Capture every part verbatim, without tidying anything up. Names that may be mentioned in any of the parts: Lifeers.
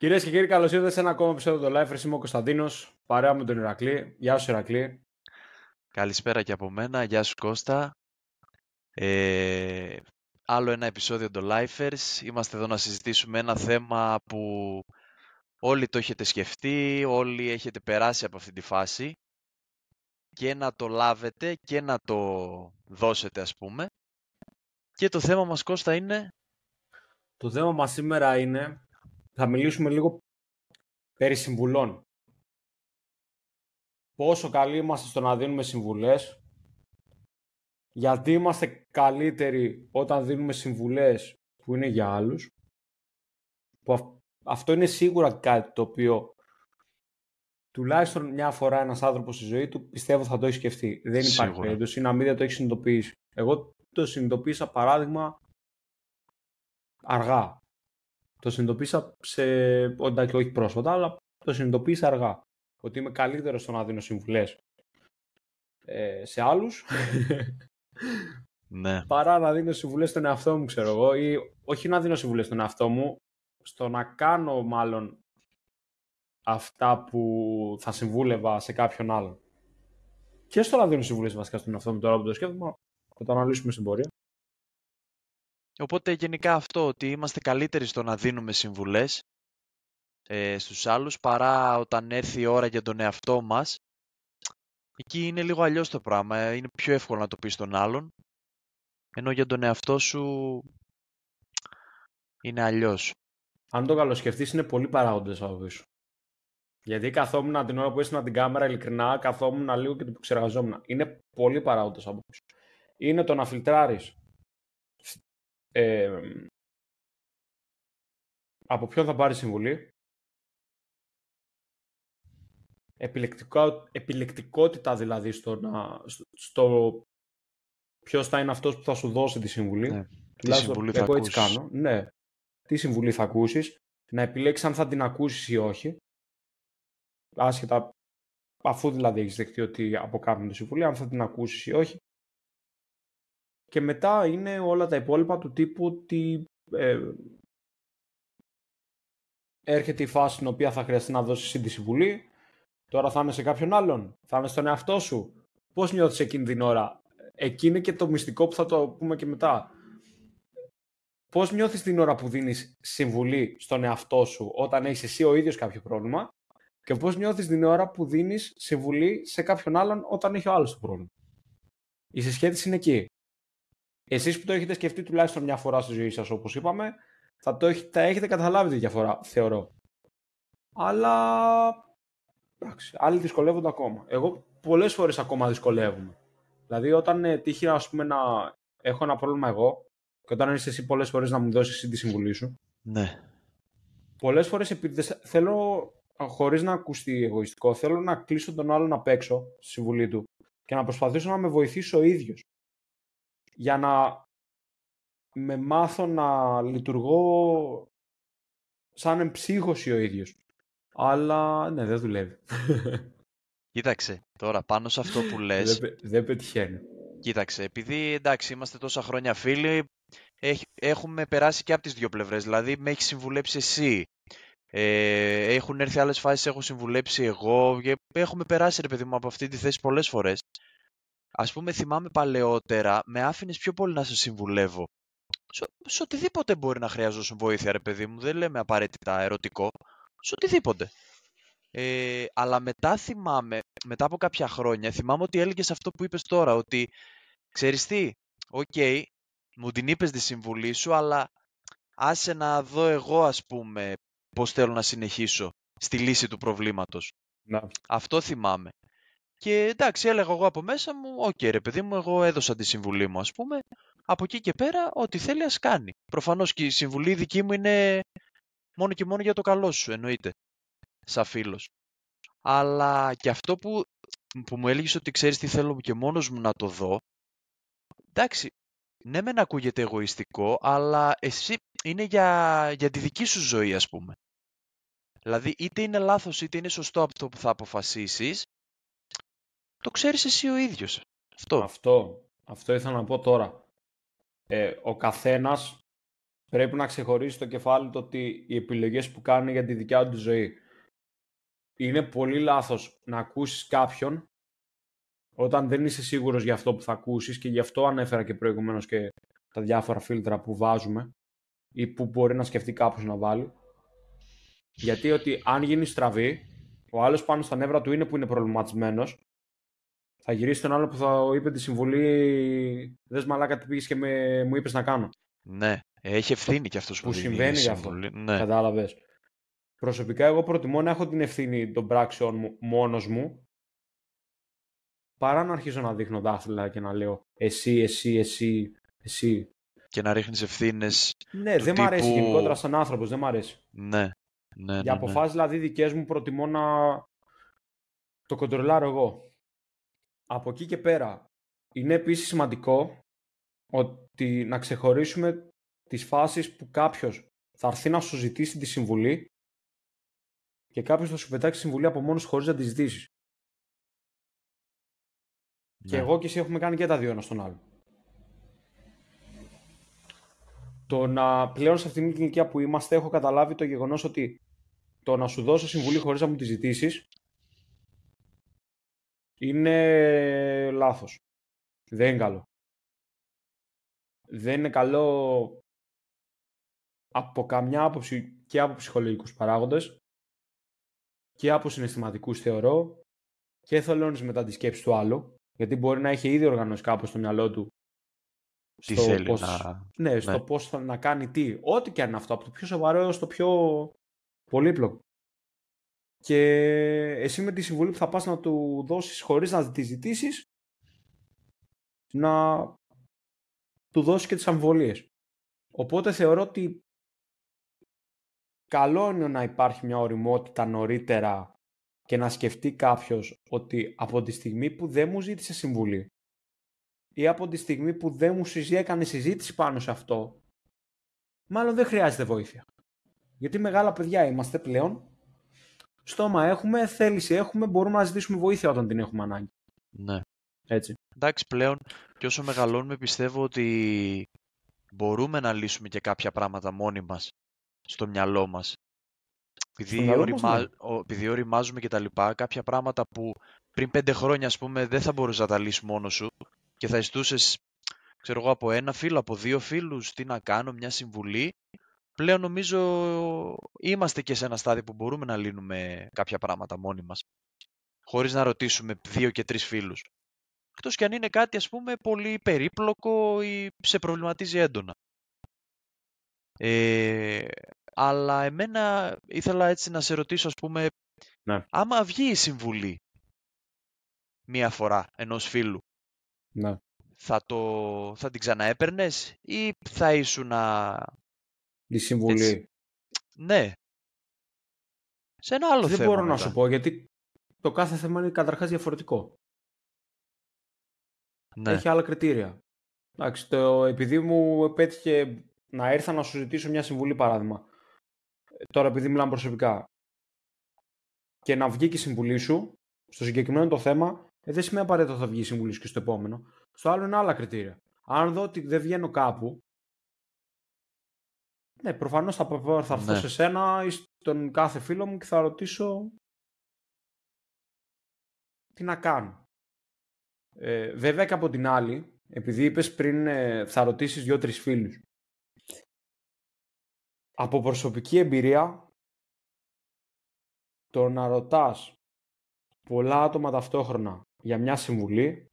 Κυρίες και κύριοι, καλώς ήρθατε σε ένα ακόμα επεισόδιο του Lifeers. Είμαι ο Κωνσταντίνος, παρέα με τον Ηρακλή. Γεια σου, Ηρακλή. Καλησπέρα και από μένα. Γεια σου, Κώστα. Ε, άλλο ένα επεισόδιο του Lifeers. Είμαστε εδώ να συζητήσουμε ένα θέμα που όλοι το έχετε σκεφτεί, όλοι έχετε περάσει από αυτή τη φάση. Και να το λάβετε και να το δώσετε, ας πούμε. Και το θέμα μας, Κώστα, είναι... Το θέμα μας σήμερα είναι... Θα μιλήσουμε λίγο περί συμβουλών. Πόσο καλοί είμαστε στο να δίνουμε συμβουλές, γιατί είμαστε καλύτεροι όταν δίνουμε συμβουλές που είναι για άλλους, που αυ- αυτό είναι σίγουρα κάτι το οποίο τουλάχιστον μια φορά ένας άνθρωπος στη ζωή του πιστεύω θα το έχει σκεφτεί. Δεν σίγουρα. Υπάρχει περίπτωση να μην το έχει συνειδητοποιήσει. Εγώ το συνειδητοποίησα, παράδειγμα, αργά. Το συνειδητοποίησα σε... εντάξει, όχι πρόσφατα, αλλά το συνειδητοποίησα αργά. Ότι είμαι καλύτερος στο να δίνω συμβουλές ε, σε άλλους. Ναι. Παρά να δίνω συμβουλές στον εαυτό μου, ξέρω εγώ. Ή όχι να δίνω συμβουλές στον εαυτό μου, στο να κάνω μάλλον αυτά που θα συμβούλευα σε κάποιον άλλον. Και στο να δίνω συμβουλές βασικά στον εαυτό μου, τώρα που το σκέφτομαι, θα το αναλύσουμε στην πορεία. Οπότε γενικά αυτό, ότι είμαστε καλύτεροι στο να δίνουμε συμβουλές ε, στους άλλους, παρά όταν έρθει η ώρα για τον εαυτό μας. Εκεί είναι λίγο αλλιώς το πράγμα, είναι πιο εύκολο να το πεις στον άλλον, ενώ για τον εαυτό σου είναι αλλιώς. Αν το καλοσκεφτείς, είναι πολλοί παράγοντες από πίσω. Γιατί καθόμουν την ώρα που ήσουν την κάμερα, ειλικρινά, καθόμουν λίγο και το επεξεργαζόμουν. Είναι πολλοί παράγοντες από πίσω. Είναι το να φιλτράρεις. Ε, από ποιον θα πάρει συμβουλή, επιλεκτικό, επιλεκτικότητα δηλαδή στο, να, στο ποιος θα είναι αυτός που θα σου δώσει τη συμβουλή, ναι, τι συμβουλή θα ακούσεις. Κάνω, ναι, τι συμβουλή θα ακούσεις, να επιλέξεις αν θα την ακούσεις ή όχι, άσχετα αφού δηλαδή έχεις δεχτεί ότι από κάποιον τη συμβουλή, αν θα την ακούσεις ή όχι. Και μετά είναι όλα τα υπόλοιπα του τύπου ότι ε, έρχεται η φάση στην οποία θα χρειαστεί να δώσεις εσύ τη συμβουλή. Τώρα θα είναι σε κάποιον άλλον, θα είναι στον εαυτό σου. Πώς νιώθεις εκείνη την ώρα. Εκεί είναι και το μυστικό που θα το πούμε και μετά. Πώς νιώθεις την ώρα που δίνεις συμβουλή στον εαυτό σου όταν έχεις εσύ ο ίδιος κάποιο πρόβλημα, και πώς νιώθεις την ώρα που δίνεις συμβουλή σε κάποιον άλλον όταν έχει ο άλλος το πρόβλημα. Η συσχέτιση είναι εκεί. Εσείς που το έχετε σκεφτεί τουλάχιστον μια φορά στη ζωή σας, όπως είπαμε, θα το έχετε, έχετε καταλάβει τη διαφορά, θεωρώ. Αλλά, εντάξει, άλλοι δυσκολεύονται ακόμα. Εγώ πολλές φορές ακόμα δυσκολεύομαι. Δηλαδή, όταν ε, τύχει, ας πούμε, να έχω ένα πρόβλημα εγώ, και όταν είσαι εσύ πολλές φορές να μου δώσεις εσύ τη συμβουλή σου, ναι. Πολλές φορές επειδή θέλω, χωρίς να ακουστεί εγωιστικό, θέλω να κλείσω τον άλλον απ' έξω στη συμβουλή του και να προσπαθήσω να με βοηθήσω ο ίδιος. Για να με μάθω να λειτουργώ σαν εμψύχωση ο ίδιος. Αλλά ναι, δεν δουλεύει. Κοίταξε, τώρα πάνω σε αυτό που λες... Δεν, δεν πετυχαίνει. Κοίταξε, επειδή εντάξει είμαστε τόσα χρόνια φίλοι, έχ, έχουμε περάσει και από τις δύο πλευρές. Δηλαδή με έχει συμβουλέψει εσύ. Ε, έχουν έρθει άλλες φάσεις, έχω συμβουλέψει εγώ. Έχουμε περάσει ρε παιδί μου από αυτή τη θέση πολλές φορές. Ας πούμε, θυμάμαι παλαιότερα, με άφηνες πιο πολύ να σε συμβουλεύω. Σε, σε οτιδήποτε μπορεί να χρειαζόσουν βοήθεια, ρε παιδί μου. Δεν λέμε απαραίτητα ερωτικό. Σε οτιδήποτε. Ε, αλλά μετά θυμάμαι, μετά από κάποια χρόνια, θυμάμαι ότι έλεγες αυτό που είπες τώρα, ότι ξέρεις τι, οκ, okay, μου την είπες τη συμβουλή σου, αλλά άσε να δω εγώ, ας πούμε, πώς θέλω να συνεχίσω στη λύση του προβλήματος. Να. Αυτό θυμάμαι. Και εντάξει, έλεγα εγώ από μέσα μου, οκ okay, ρε παιδί μου, εγώ έδωσα τη συμβουλή μου, ας πούμε, από εκεί και πέρα, ό,τι θέλει ας κάνει. Προφανώς και η συμβουλή δική μου είναι μόνο και μόνο για το καλό σου, εννοείται, σαν φίλος. Αλλά και αυτό που, που μου έλεγες ότι ξέρεις τι θέλω και μόνος μου να το δω, εντάξει, ναι μεν ακούγεται εγωιστικό, αλλά εσύ είναι για, για τη δική σου ζωή, ας πούμε. Δηλαδή, είτε είναι λάθος, είτε είναι σωστό αυτό που θα αποφασίσεις, το ξέρεις εσύ ο ίδιος. Αυτό. Αυτό, αυτό ήθελα να πω τώρα. Ε, ο καθένας πρέπει να ξεχωρίσει το κεφάλι του ότι οι επιλογές που κάνει για τη δικιά του ζωή. Είναι πολύ λάθος να ακούσεις κάποιον όταν δεν είσαι σίγουρος για αυτό που θα ακούσεις, και γι' αυτό ανέφερα και προηγουμένως και τα διάφορα φίλτρα που βάζουμε ή που μπορεί να σκεφτεί κάποιος να βάλει. Γιατί ότι αν γίνει στραβή, ο άλλος πάνω στα νεύρα του είναι που είναι προβληματισμένος, θα γυρίσει τον άλλο που θα είπε τη συμβουλή, δες μαλάκα τι πήγες και με... μου είπες να κάνω. Ναι, έχει ευθύνη και αυτός που, που συμβαίνει γι' αυτό, ναι. Κατάλαβες. Προσωπικά εγώ προτιμώ να έχω την ευθύνη των πράξεων μου μόνος μου, παρά να αρχίζω να δείχνω δάχτυλα και να λέω εσύ, εσύ, εσύ, εσύ. Και να ρίχνεις ευθύνες. Ναι, δεν τύπου... μ' αρέσει γενικότερα σαν άνθρωπος, δεν μ' αρέσει. Ναι. Ναι, για ναι, αποφάσεις ναι. Δηλαδή δικές μου προτιμώ να το κοντρολάρω εγώ. Από εκεί και πέρα είναι επίσης σημαντικό ότι να ξεχωρίσουμε τις φάσεις που κάποιος θα έρθει να σου ζητήσει τη συμβουλή και κάποιος θα σου πετάξει συμβουλή από μόνος χωρίς να τη ζητήσεις. Ναι. Και εγώ και εσύ έχουμε κάνει και τα δύο ένα στον άλλο. Το να πλέον σε αυτήν την ηλικία που είμαστε έχω καταλάβει το γεγονός ότι το να σου δώσω συμβουλή χωρίς να μου τη ζητήσεις είναι λάθος. Δεν είναι καλό. Δεν είναι καλό από καμιά άποψη, και από ψυχολογικούς παράγοντες και από συναισθηματικούς θεωρώ, και θολώνεις μετά τη σκέψη του άλλου, γιατί μπορεί να έχει ήδη οργανώσει κάπως στο μυαλό του τι στο θέλει πώς, να... Ναι, στο ναι. Πώς θα, να κάνει τι, ό,τι και αν είναι αυτό, από το πιο σοβαρό έως το πιο πολύπλοκο. Και εσύ με τη συμβουλή που θα πας να του δώσεις χωρίς να τη ζητήσεις, να του δώσεις και τις αμφιβολίες. Οπότε θεωρώ ότι καλό είναι να υπάρχει μια ωριμότητα νωρίτερα και να σκεφτεί κάποιος ότι από τη στιγμή που δεν μου ζήτησε συμβουλή ή από τη στιγμή που δεν μου συζή, έκανε συζήτηση πάνω σε αυτό, μάλλον δεν χρειάζεται βοήθεια. Γιατί μεγάλα παιδιά είμαστε πλέον, στόμα έχουμε, θέληση έχουμε, μπορούμε να ζητήσουμε βοήθεια όταν την έχουμε ανάγκη. Ναι. Έτσι. Εντάξει, πλέον και όσο μεγαλώνουμε πιστεύω ότι μπορούμε να λύσουμε και κάποια πράγματα μόνοι μας, στο μυαλό μας. Επειδή, οριμά... ναι. Επειδή οριμάζουμε και τα λοιπά, κάποια πράγματα που πριν πέντε χρόνια ας πούμε δεν θα μπορούσες να τα λύσεις μόνος σου, και θα ζητούσες, ξέρω εγώ, από ένα φίλο, από δύο φίλους, τι να κάνω, μια συμβουλή. Πλέον νομίζω είμαστε και σε ένα στάδιο που μπορούμε να λύνουμε κάποια πράγματα μόνοι μας, χωρίς να ρωτήσουμε δύο και τρεις φίλους. Εκτός και αν είναι κάτι, ας πούμε, πολύ περίπλοκο ή σε προβληματίζει έντονα. Ε, αλλά εμένα ήθελα έτσι να σε ρωτήσω, ας πούμε, ναι. Άμα βγει η συμβουλή μία φορά ενός φίλου, ναι. Θα, το, θα την ξαναέπαιρνες ή θα ήσουν να... Τη συμβουλή. Έτσι, ναι. Σε ένα άλλο δεν θέμα. Δεν μπορώ μετά. Να σου πω, γιατί το κάθε θέμα είναι καταρχάς διαφορετικό. Ναι. Έχει άλλα κριτήρια. Εντάξει, το, επειδή μου επέτυχε να έρθα να σου ζητήσω μια συμβουλή, παράδειγμα. Τώρα επειδή μιλάμε προσωπικά. Και να βγει και η συμβουλή σου στο συγκεκριμένο το θέμα, Ε, δεν σημαίνει απαραίτητο θα βγει η συμβουλή σου και στο επόμενο. Στο άλλο είναι άλλα κριτήρια. Αν δω ότι δεν βγαίνω κάπου, ναι, προφανώς θα, θα έρθω ναι. σε σένα ή στον κάθε φίλο μου και θα ρωτήσω τι να κάνω. Ε, βέβαια και από την άλλη, επειδή είπες πριν ε, θα ρωτήσεις δύο-τρεις φίλους. Από προσωπική εμπειρία, το να ρωτάς πολλά άτομα ταυτόχρονα για μια συμβουλή,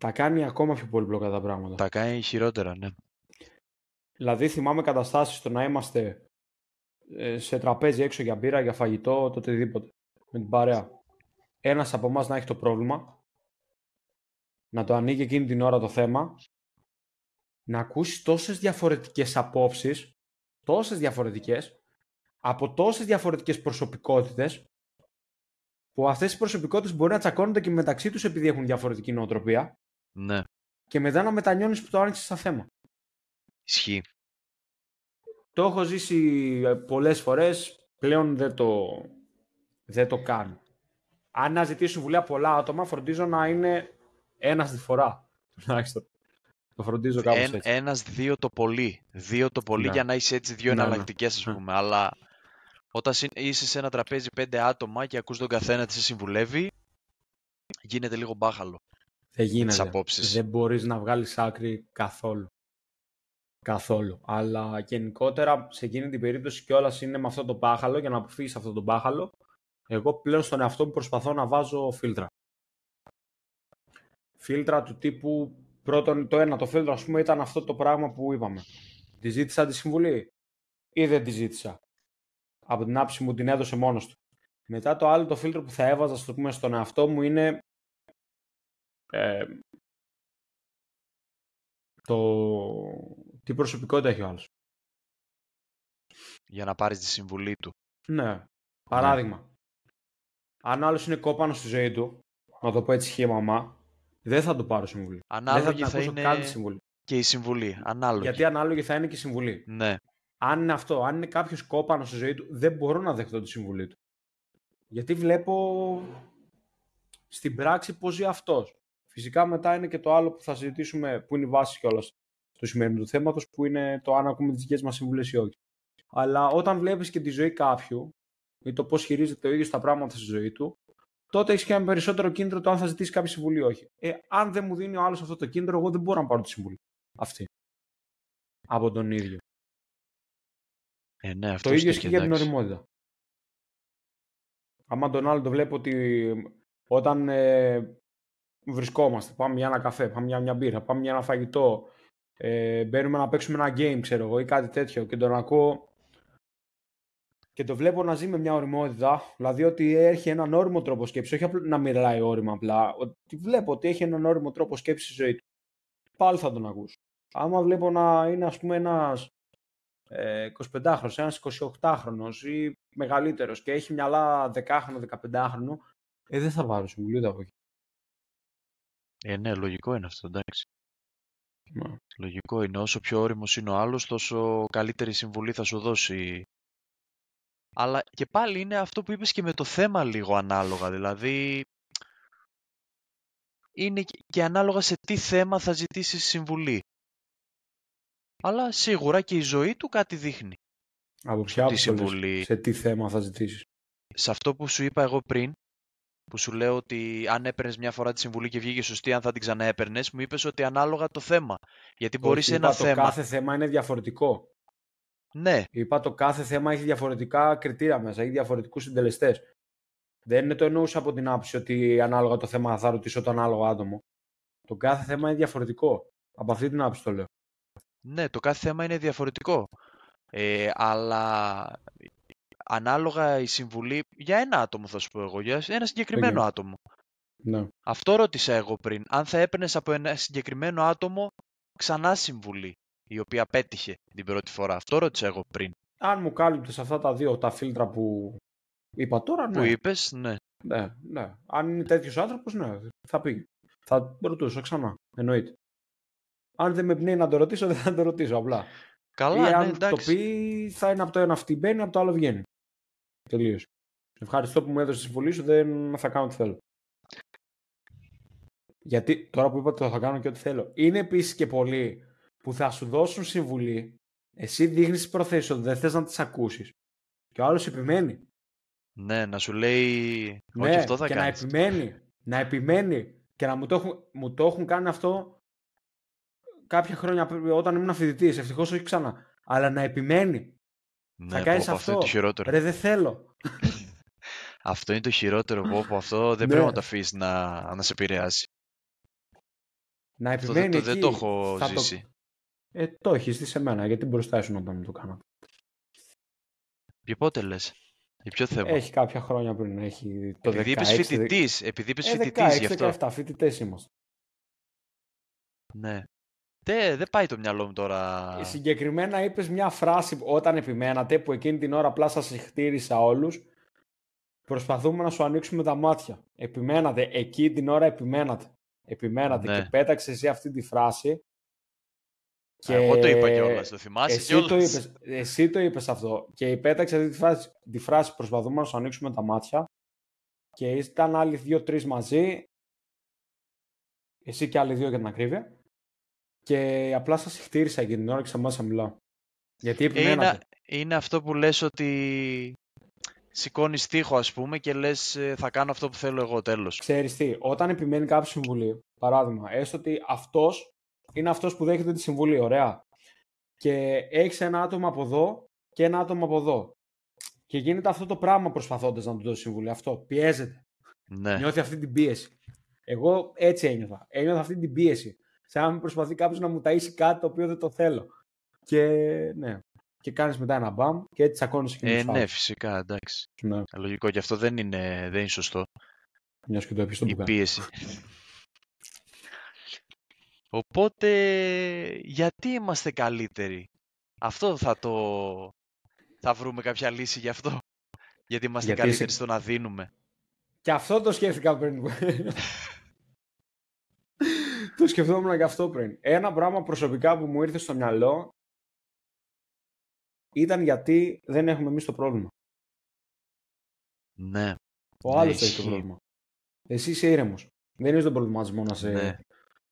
τα κάνει ακόμα πιο πολύπλοκα τα πράγματα. Τα κάνει χειρότερα, ναι. Δηλαδή θυμάμαι καταστάσεις στο να είμαστε σε τραπέζι έξω για μπύρα, για φαγητό, το οτιδήποτε, με την παρέα. Ένας από εμάς να έχει το πρόβλημα, να το ανοίγει εκείνη την ώρα το θέμα, να ακούσει τόσες διαφορετικές απόψεις, τόσες διαφορετικές, από τόσες διαφορετικές προσωπικότητες, που αυτές οι προσωπικότητες μπορεί να τσακώνονται και μεταξύ τους επειδή έχουν διαφορετική νοοτροπία. Ναι. Και μετά να μετανιώνεις που το άνοιξες σαν θέμα. Ισχύει. Το έχω ζήσει πολλές φορές, πλέον δεν το, δεν το κάνω. Αν να ζητήσω συμβουλή πολλά άτομα, φροντίζω να είναι ένας τη φορά. Το φροντίζω κάπως Έ, έτσι. Ένας, δύο το πολύ. Δύο το πολύ ναι. για να είσαι έτσι δύο ναι, εναλλακτικές, ναι. ας πούμε. Ναι. Αλλά όταν είσαι σε ένα τραπέζι πέντε άτομα και ακούς τον καθένα τι σε συμβουλεύει, γίνεται λίγο μπάχαλο. Δεν γίνεται. Δεν μπορείς να βγάλεις άκρη καθόλου. Καθόλου. Αλλά γενικότερα σε εκείνη την περίπτωση κιόλας είναι με αυτό το μπάχαλο, για να αποφύγεις αυτό το μπάχαλο, εγώ πλέον στον εαυτό μου προσπαθώ να βάζω φίλτρα. Φίλτρα του τύπου, πρώτον το ένα, το φίλτρο ας πούμε ήταν αυτό το πράγμα που είπαμε. Τη ζήτησα τη συμβουλή ή δεν τη ζήτησα. Από την άψη μου την έδωσε μόνος του. Μετά το άλλο το φίλτρο που θα έβαζα στο πούμε, στον εαυτό μου είναι ε, το τι προσωπικότητα έχει ο άλλος. Για να πάρεις τη συμβουλή του. Ναι. Παράδειγμα. Ναι. Αν ο άλλος είναι κόπανος στη ζωή του, να το πω έτσι χήμαμα, δεν θα το πάρω συμβουλή. Ανάλογη δεν θα, θα είναι και η συμβουλή. Ανάλογη. Γιατί ανάλογη θα είναι και η συμβουλή. Ναι. Αν είναι αυτό, αν είναι κάποιος κόπανος στη ζωή του, δεν μπορώ να δεχτώ τη συμβουλή του. Γιατί βλέπω στην πράξη πώς ζει αυτός. Φυσικά μετά είναι και το άλλο που θα συζητήσουμε, που είναι η βάση κιόλας του σημερινού του θέματος, που είναι το αν ακούμε τις δικές μας συμβουλές ή όχι. Αλλά όταν βλέπεις και τη ζωή κάποιου ή το πώς χειρίζεται ο ίδιος τα πράγματα στη ζωή του, τότε έχεις και ένα περισσότερο κίνητρο το αν θα ζητήσεις κάποια συμβουλή ή όχι. Ε, αν δεν μου δίνει ο άλλος αυτό το κίνητρο, εγώ δεν μπορώ να πάρω τη συμβουλή αυτή από τον ίδιο. Ε, ναι, αυτό το ίδιο ισχύει για την ωριμότητα. Άμα τον άλλο το βλέπω ότι όταν ε, βρισκόμαστε, πάμε για ένα καφέ, πάμε για μια μπύρα, πάμε για ένα φαγητό, ε, μπαίνουμε να παίξουμε ένα game, ξέρω εγώ, ή κάτι τέτοιο, και τον ακούω και το βλέπω να ζει με μια ωριμότητα, δηλαδή ότι έχει έναν όριμο τρόπο σκέψης, όχι απλά να μιλάει όριμα απλά, ότι βλέπω ότι έχει έναν όριμο τρόπο σκέψης στη ζωή του, πάλι θα τον ακούσω. Άμα βλέπω να είναι ας πούμε ένας ε, εικοσιπεντάχρονος, ένας εικοσιοκτάχρονος ή μεγαλύτερος και έχει μυαλά δεκάχρονο, δεκαπεντάχρονο, ε, δεν θα πάρω συμβουλή από εκεί. Ε, ναι, λογικό είναι αυτό, εντάξει. Μα. Λογικό είναι, όσο πιο όριμος είναι ο άλλος, τόσο καλύτερη συμβουλή θα σου δώσει. Αλλά και πάλι είναι αυτό που είπες και με το θέμα λίγο ανάλογα, δηλαδή είναι και ανάλογα σε τι θέμα θα ζητήσεις συμβουλή. Αλλά σίγουρα και η ζωή του κάτι δείχνει. Από ποια συμβουλή, σε τι θέμα θα ζητήσεις. Σε αυτό που σου είπα εγώ πριν, που σου λέω ότι αν έπαιρνες μια φορά τη συμβουλή και βγήκε σωστή, αν θα την ξαναέπαιρνες, μου είπες ότι ανάλογα το θέμα. Γιατί μπορείς ένα θέμα... Το κάθε θέμα είναι διαφορετικό. Ναι. Είπα το κάθε θέμα έχει διαφορετικά κριτήρια μέσα, έχει διαφορετικούς συντελεστές. Δεν είναι το εννοούσα από την άποψη ότι ανάλογα το θέμα θα ρωτήσω το ανάλογο άτομο. Το κάθε θέμα είναι διαφορετικό. Από αυτή την άποψη το λέω. Ναι, το κάθε θέμα είναι διαφορετικό. Ε, αλλά ανάλογα η συμβουλή για ένα άτομο θα σου πω εγώ, για ένα συγκεκριμένο okay. άτομο. Ναι. Αυτό ρώτησα εγώ πριν. Αν θα έπαιρνες από ένα συγκεκριμένο άτομο ξανά συμβουλή, η οποία πέτυχε την πρώτη φορά. Αυτό ρώτησα εγώ πριν. Αν μου κάλυπτες αυτά τα δύο τα φίλτρα που είπα τώρα, ναι. Που είπες, ναι. Ναι, ναι. Αν είναι τέτοιος άνθρωπος, ναι, θα πήγε. Θα ρωτούσα ξανά, εννοείται. Αν δεν με πνέει να το ρωτήσω, δεν θα το ρωτήσω απλά. Καλά, ή αν ναι, εντάξει. Το πει, θα είναι από το ένα αυτή μπαίνει, από το άλλο βγαίνει. Τελείως. Ευχαριστώ που μου έδωσες τη συμβουλή σου, δεν θα κάνω τι θέλω. Γιατί τώρα που είπα ότι θα κάνω και ό,τι θέλω, είναι επίσης και πολύ που θα σου δώσουν συμβουλή, εσύ δείχνεις τις προθέσεις ότι δεν θες να τις ακούσεις και ο άλλος επιμένει. Ναι, να σου λέει ναι, όχι αυτό θα και κάνεις. Να επιμένει, να επιμένει και να μου το, έχουν, μου το έχουν κάνει αυτό κάποια χρόνια όταν ήμουν φοιτητής, ευτυχώς όχι ξανά, αλλά να επιμένει. Ναι, θα πω, κάνεις πω, αυτό, αυτό ρε δεν θέλω. Αυτό είναι το χειρότερο πω, πω, αυτό δεν ναι. πρέπει να το αφήσει να, να σε επηρεάσει. Να επιμένει το, εκεί. Δεν το έχω ζήσει. Το... Ε, το έχει δει σε μένα, γιατί μπροστά ήσουν όταν το κάνω. Για πότε λες, για ποιο θέμα. Έχει κάποια χρόνια πριν, έχει το επειδή δεκαέξι. Είπες φοιτητής, επειδή είπες ε, φοιτητής γι' αυτό. δεκαέξι δεκαεπτά, φοιτητές είμαστε. Ναι. Δεν δε πάει το μυαλό μου τώρα. Συγκεκριμένα είπες μια φράση όταν επιμένατε, που εκείνη την ώρα απλά σας χτύρισα όλους. Προσπαθούμε να σου ανοίξουμε τα μάτια. Επιμένατε, εκεί την ώρα επιμένατε. Επιμένατε ναι. και πέταξε εσύ αυτή τη φράση. Και εγώ το είπα κιόλας, το θυμάσαι εσύ κιόλας. Το είπες, εσύ το είπες αυτό και πέταξε αυτή τη φράση, τη φράση προσπαθούμε να σου ανοίξουμε τα μάτια και ήταν άλλοι δύο-τρεις μαζί, εσύ και άλλοι δύο για την ακρίβεια και απλά σας χτύρισα και την ώρα και σταμάτησα να μιλάω. Γιατί επιμένατε. Είναι, είναι αυτό που λες ότι σηκώνεις τοίχο, ας πούμε, και λες θα κάνω αυτό που θέλω εγώ, τέλος. Ξέρεις τι, όταν επιμένει κάποια συμβουλή, παράδειγμα, έστω ότι αυτός είναι αυτός που δέχεται τη συμβουλή, ωραία. Και έχεις ένα άτομο από εδώ και ένα άτομο από εδώ. Και γίνεται αυτό το πράγμα προσπαθώντας να του δώσει συμβουλή. Αυτό πιέζεται. Ναι. Νιώθει αυτή την πίεση. Εγώ έτσι ένιωθα. Ένιωθα αυτή την πίεση. Σαν να μην προσπαθεί κάποιος να μου ταΐσει κάτι το οποίο δεν το θέλω. Και ναι. Και κάνεις μετά ένα μπαμ και έτσι τσακώνεις και ε, ναι, φυσικά, εντάξει. Ναι. Λογικό. Και αυτό δεν είναι, δεν είναι σωστό. Μιας και το έπιες στον μπουκάλι. Η πίεση. Οπότε, γιατί είμαστε καλύτεροι. Αυτό θα το... Θα βρούμε κάποια λύση γι' αυτό. Γιατί είμαστε γιατί καλύτεροι είσαι... στο να δίνουμε. Και αυτό το σκέφτηκα πριν. Το σκεφτόμουν και αυτό πριν. Ένα πράγμα προσωπικά που μου ήρθε στο μυαλό ήταν γιατί δεν έχουμε εμείς το πρόβλημα. Ναι. Ο άλλος έχει το πρόβλημα. Εσύ είσαι ήρεμος. Δεν είσαι τον προβληματισμό να, σε... ναι.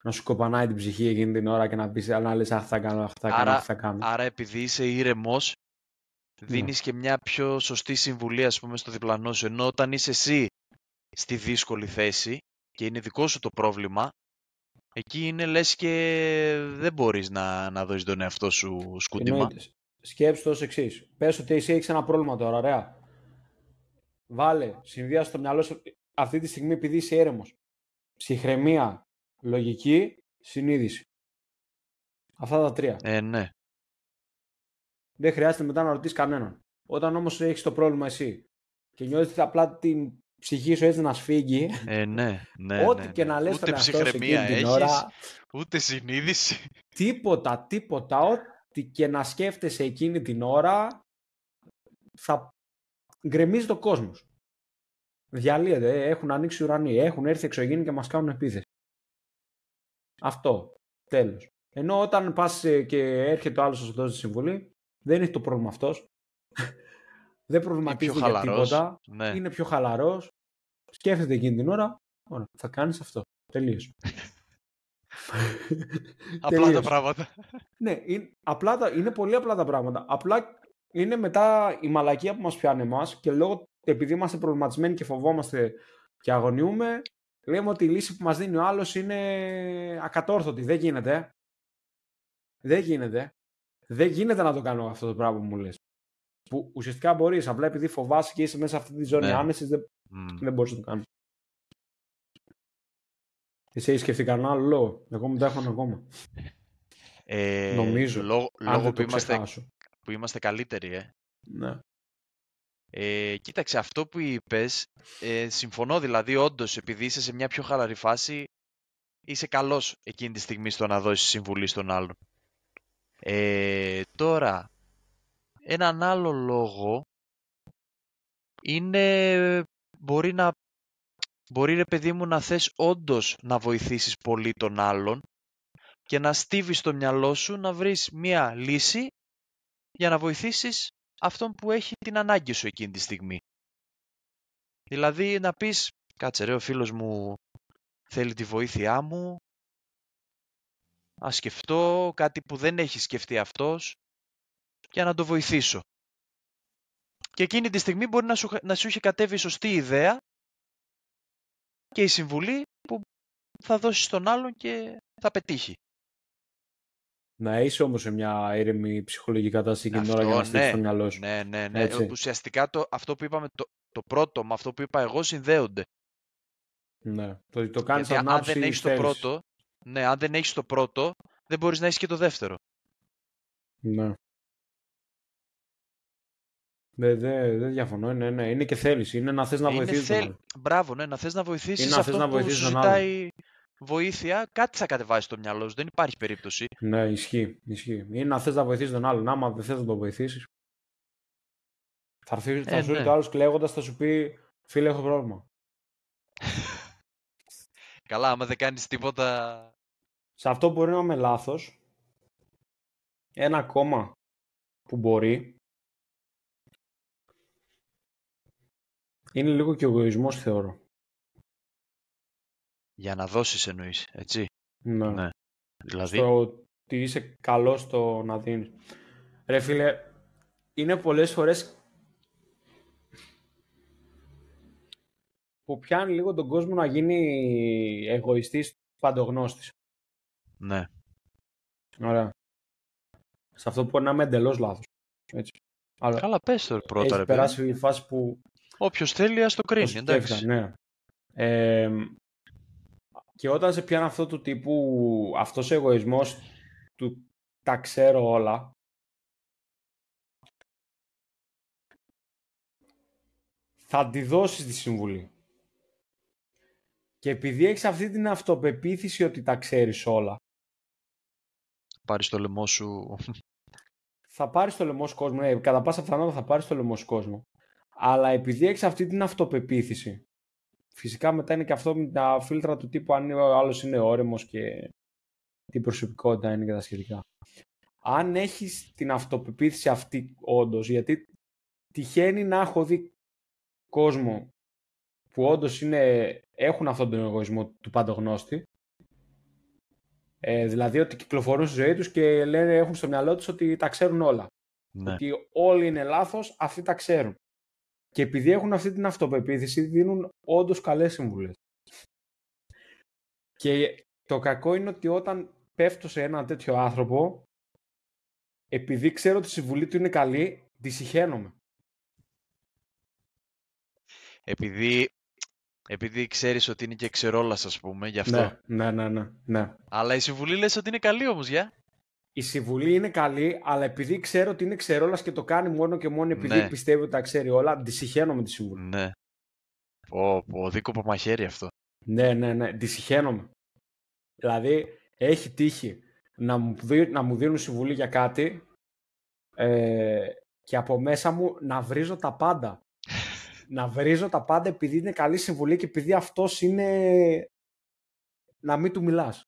να σου κοπανάει την ψυχή εκείνη την ώρα και να πεις να λες αχ θα κάνω, αχ θα κάνω, αχ θα κάνω. Άρα επειδή είσαι ήρεμος δίνεις ναι. και μια πιο σωστή συμβουλή, ας πούμε, στο διπλανό σου. Ενώ όταν είσαι εσύ στη δύσκολη θέση και είναι δικό σου το πρόβλημα, εκεί είναι λες και δεν μπορείς να, να δώσεις τον εαυτό σου σκουτίμα. Σκέψου το ως εξής. Πες ότι εσύ έχεις ένα πρόβλημα τώρα, ωραία. Βάλε, συνδυάσου στο μυαλό σου αυτή τη στιγμή επειδή είσαι έρεμος. Ψυχραιμία, λογική, συνείδηση. Αυτά τα τρία. Ε, ναι. Δεν χρειάζεται μετά να ρωτήσεις κανέναν. Όταν όμως έχεις το πρόβλημα εσύ και νιώθεις απλά την ψυχή σου έτσι να σφίγγει, ε, ναι, ναι, ό,τι ναι, ναι. και να λες ούτε τον εαυτό σου εκείνη έχεις, την ώρα, ούτε συνείδηση, τίποτα, τίποτα, ό,τι και να σκέφτεσαι εκείνη την ώρα, θα γκρεμίζει το κόσμο σου. Διαλύεται, έχουν ανοίξει ουρανοί, έχουν έρθει εξωγήινοι και μας κάνουν επίθεση. Αυτό, τέλος. Ενώ όταν πας και έρχεται ο άλλος να σου δώσει συμβουλή, δεν έχει το πρόβλημα αυτός. Δεν προβληματίζεται για τίποτα. Ναι. Είναι πιο χαλαρός. Σκέφτεται εκείνη την ώρα. Ωραία, θα κάνεις αυτό. Τελείως. Απλά τα πράγματα. Ναι, είναι, απλά τα, είναι πολύ απλά τα πράγματα. Απλά είναι μετά η μαλακία που μας πιάνει εμάς και λόγω επειδή είμαστε προβληματισμένοι και φοβόμαστε και αγωνιούμε, λέμε ότι η λύση που μας δίνει ο άλλος είναι ακατόρθωτη. Δεν γίνεται. Δεν γίνεται. Δεν γίνεται να το κάνω αυτό το πράγμα που μου λες. Που ουσιαστικά μπορείς, απλά επειδή φοβάσαι και είσαι μέσα σε αυτή τη ζώνη ναι. άνεσης, δεν, mm. δεν μπορείς να το κάνεις. Εσύ έχεις σκεφτεί κανένα άλλο λόγο. Εγώ μετά έχω ένα ακόμα. Ε, Νομίζω. Λό, λόγω που είμαστε, που είμαστε καλύτεροι, ε. Ναι. Ε, κοίταξε, αυτό που είπες, ε, συμφωνώ δηλαδή όντως, επειδή είσαι σε μια πιο χαλαρή φάση, είσαι καλός εκείνη τη στιγμή στο να δώσεις συμβουλή στον άλλον. Ε, τώρα, έναν άλλο λόγο είναι, μπορεί να, μπορεί ρε παιδί μου να θες όντως να βοηθήσεις πολύ τον άλλον και να στίβεις στο μυαλό σου να βρεις μία λύση για να βοηθήσεις αυτόν που έχει την ανάγκη σου εκείνη τη στιγμή. Δηλαδή να πεις, κάτσε ρε ο φίλος μου θέλει τη βοήθειά μου, ας σκεφτώ κάτι που δεν έχει σκεφτεί αυτός για να το βοηθήσω. Και εκείνη τη στιγμή μπορεί να σου, να σου είχε κατέβει η σωστή ιδέα και η συμβουλή που θα δώσεις στον άλλον και θα πετύχει. Να είσαι όμως σε μια ήρεμη ψυχολογική κατάσταση και την ώρα για να στήσεις ναι, το μυαλό σου. Ναι, ναι, ναι. Έτσι. Ουσιαστικά το, αυτό που είπαμε, το, το πρώτο με αυτό που είπα εγώ συνδέονται. Ναι, το, το κάνεις γιατί ανάψη, αν δεν έχεις το πρώτο, ναι, αν δεν έχεις το πρώτο, δεν μπορείς να έχεις και το δεύτερο. Ναι. Δεν δε, δε διαφωνώ, ναι, ναι. Είναι και θέληση, είναι να θες να βοηθήσεις. Θέλ... Μπράβο, ναι, να θες να βοηθήσεις είναι αυτόν να που σου ζητάει βοήθεια, κάτι θα κατεβάσει στο μυαλό σου, δεν υπάρχει περίπτωση. Ναι, ισχύει, ισχύει. Είναι να θες να βοηθήσεις τον άλλον, άμα δεν θες να τον βοηθήσεις. Θα, έρθει, θα ε, σου έρθει ο άλλος κλαίγοντας, θα σου πει φίλε έχω πρόβλημα. Καλά, άμα δεν κάνεις τίποτα... Σε αυτό μπορεί να είμαι λάθος. Ένα ακόμα που μπορεί... Είναι λίγο και ο εγωισμός, θεωρώ. Για να δώσεις εννοείς, έτσι. Ναι. Ναι. Δηλαδή... Στο ότι είσαι καλός στο να δίνεις. Ρε φίλε, είναι πολλές φορές που πιάνει λίγο τον κόσμο να γίνει εγωιστής, παντογνώστης. Ναι. Ωραία. Σε αυτό μπορεί να είμαι εντελώς λάθος. Έτσι. Αλλά καλά, πες το πρώτα, έχει ρε, περάσει η φάση που... Όποιος θέλει, ας το κρίνει, το εντάξει. Ναι. Ε, και όταν σε πιάνει αυτό του τύπου, αυτός ο εγωισμός του τα ξέρω όλα, θα τη δώσεις τη συμβουλή. Και επειδή έχεις αυτή την αυτοπεποίθηση ότι τα ξέρεις όλα, πάρεις το λαιμό σου... Θα πάρεις το λαιμό σου κόσμο, ναι, κατά πάσα πιθανότητα θα πάρεις το λαιμό σου κόσμο. Αλλά επειδή έχεις αυτή την αυτοπεποίθηση, φυσικά μετά είναι και αυτό με τα φίλτρα του τύπου αν ο άλλος είναι όρεμος και την προσωπικότητα είναι και τα σχετικά. Αν έχεις την αυτοπεποίθηση αυτή όντως, γιατί τυχαίνει να έχω δει κόσμο που όντως είναι, έχουν αυτόν τον εγωισμό του παντογνώστη, ε, δηλαδή ότι κυκλοφορούν στη ζωή τους και λένε, έχουν στο μυαλό τους ότι τα ξέρουν όλα. Ναι. Ότι όλοι είναι λάθος, αυτοί τα ξέρουν. Και επειδή έχουν αυτή την αυτοπεποίθηση, δίνουν όντως καλές συμβουλές. Και το κακό είναι ότι όταν πέφτω σε έναν τέτοιο άνθρωπο, επειδή ξέρω ότι η συμβουλή του είναι καλή, δυσυχαίνομαι. Επειδή, επειδή ξέρεις ότι είναι και ξερόλας, ας πούμε, γι' αυτό. Ναι, ναι, ναι, ναι. Αλλά η συμβουλή λες ότι είναι καλή όμως, για. Η συμβουλή είναι καλή, αλλά επειδή ξέρω ότι είναι ξερόλας και το κάνει μόνο και μόνο επειδή ναι. πιστεύει ότι τα ξέρει όλα, δυσυχαίνομαι τη συμβουλή. Ναι. Πω, πω, δίκοπο μαχαίρι αυτό. Ναι, ναι, ναι, δυσυχαίνομαι. Δηλαδή, έχει τύχει να μου, δι... να μου δίνουν συμβουλή για κάτι ε... και από μέσα μου να βρίζω τα πάντα. Να βρίζω τα πάντα επειδή είναι καλή συμβουλή και επειδή αυτός είναι να μην του μιλάς.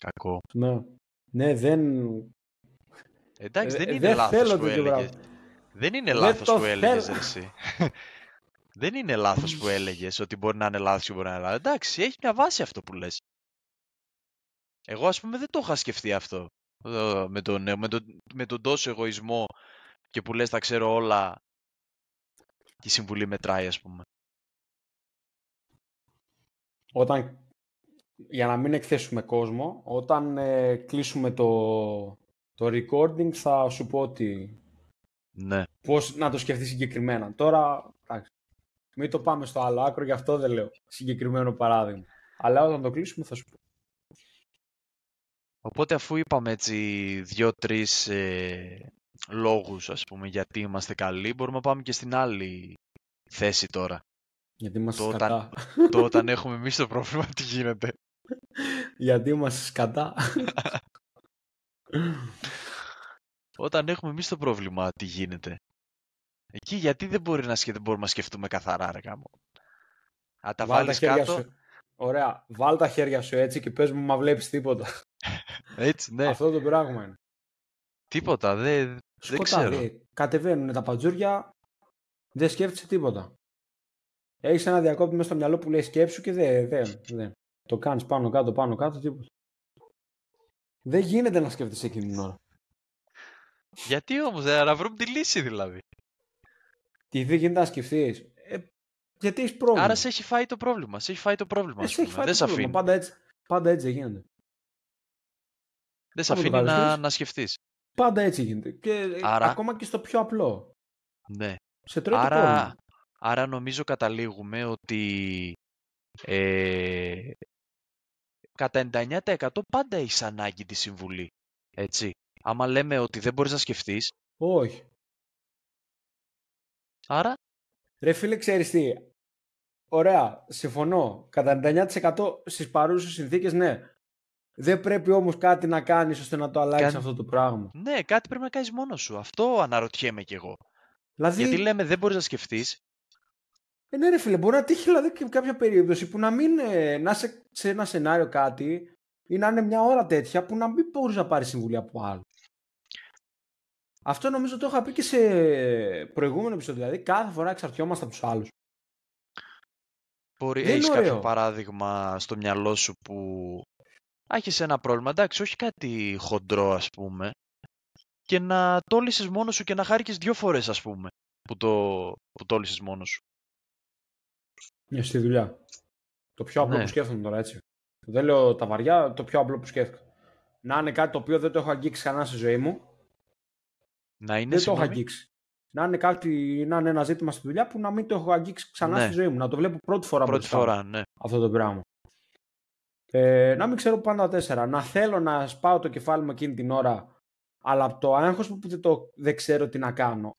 Κακό. Ναι, ναι δεν... Εντάξει, δεν είναι λάθος που έλεγες. Δεν είναι λάθος που έλεγες εσύ. Δεν είναι λάθος που έλεγες ότι μπορεί να είναι λάθος και μπορεί να είναι λάθος. Εντάξει, έχει μια βάση αυτό που λες. Εγώ ας πούμε δεν το είχα σκεφτεί αυτό. Με τον, με τον, με τον τόσο εγωισμό και που λες τα ξέρω όλα και η συμβουλή μετράει, ας πούμε. Όταν, για να μην εκθέσουμε κόσμο, όταν ε, κλείσουμε το, το recording θα σου πω ότι ναι. Πώς να το σκεφτείς συγκεκριμένα. Τώρα, εντάξει, μην το πάμε στο άλλο άκρο, γι' αυτό δεν λέω συγκεκριμένο παράδειγμα. Αλλά όταν το κλείσουμε θα σου πω. Οπότε αφού είπαμε έτσι δύο-τρεις... Ε... λόγους, ας πούμε, γιατί είμαστε καλοί, μπορούμε να πάμε και στην άλλη θέση τώρα. Γιατί είμαστε το σκατά. Όταν, το όταν έχουμε εμείς το πρόβλημα, τι γίνεται. Γιατί είμαστε σκατά. Όταν έχουμε εμείς το πρόβλημα, τι γίνεται. Εκεί γιατί δεν μπορεί να σκε... δεν μπορούμε να σκεφτούμε καθαρά, ρε γάμο. Αν τα βάλεις κάτω... Σου. Ωραία, βάλ τα χέρια σου έτσι και πες μου μα βλέπεις τίποτα. Έτσι, ναι. Αυτό το πράγμα είναι. Τίποτα, δεν δε ξέρω. Κατεβαίνουν τα παντζούρια, δεν σκέφτεσαι τίποτα. Έχεις ένα διακόπτη μέσα στο μυαλό που λέει σκέψου και δεν δε, δε. Το κάνεις πάνω κάτω, πάνω κάτω, τίποτα. Δεν γίνεται να σκέφτεσαι εκείνη την ώρα. Γιατί όμως, να βρούμε τη λύση δηλαδή. Τι δεν γίνεται να σκεφτείς. Ε, γιατί έχεις πρόβλημα. Άρα σε έχει φάει το πρόβλημα, σε έχει φάει το πρόβλημα. Ε, σε έχει φάει δεν το πρόβλημα, πάντα έτσι, πάντα έτσι δεν γίνεται. Δεν σε αφήνει να, να σκεφτείς. Πάντα έτσι γίνεται. Και άρα... ακόμα και στο πιο απλό. Ναι. Σε τρώει άρα... το πρόβλημα. Άρα νομίζω καταλήγουμε ότι ε... κατά ενενήντα εννιά τοις εκατό πάντα έχεις ανάγκη τη συμβουλή. Έτσι. Άμα λέμε ότι δεν μπορείς να σκεφτείς. Όχι. Άρα. Ρε φίλε, ξέρεις τι. Ωραία. Συμφωνώ. Κατά ενενήντα εννιά τοις εκατό στις παρούσες συνθήκες, ναι. Δεν πρέπει όμως κάτι να κάνεις ώστε να το αλλάξεις Κα... αυτό το πράγμα. Ναι, κάτι πρέπει να κάνεις μόνος σου. Αυτό αναρωτιέμαι κι εγώ. Δηλαδή... Γιατί λέμε δεν μπορείς να σκεφτείς. Ε, ναι ρε φίλε, μπορεί να τύχει δηλαδή και κάποια περίπτωση που να μην ε, να είσαι σε ένα σενάριο κάτι ή να είναι μια ώρα τέτοια που να μην μπορείς να πάρεις συμβουλή από άλλο. Αυτό νομίζω το είχα πει και σε προηγούμενο επεισόδιο. Δηλαδή κάθε φορά εξαρτιόμαστε από τους άλλους. Μπορεί... Έχεις ωραίο. Κάποιο παράδειγμα στο μυαλό σου που άχεις ένα πρόβλημα, εντάξει, όχι κάτι χοντρό ας πούμε, και να το λύσεις μόνος σου και να χάρηκες δύο φορές ας πούμε που το, που το λύσεις μόνος σου. Ναι, στη δουλειά. Το πιο απλό ναι. που σκέφτομαι τώρα, έτσι. Δεν λέω τα βαριά, το πιο απλό που σκέφτομαι. Να είναι κάτι το οποίο δεν το έχω αγγίξει ξανά στη ζωή μου. Να είναι, δεν συγγνώμη. το έχω αγγίξει. Να είναι, κάτι, να είναι ένα ζήτημα στη δουλειά που να μην το έχω αγγίξει ξανά ναι. στη ζωή μου. Να το βλέπω πρώτη φορά πρώτη φορά, ναι. αυτό το πράγμα. Ε, να μην ξέρω πάνω τα τέσσερα. Να θέλω να σπάω το κεφάλι μου εκείνη την ώρα, αλλά από το άγχος που δεν, το, δεν ξέρω τι να κάνω.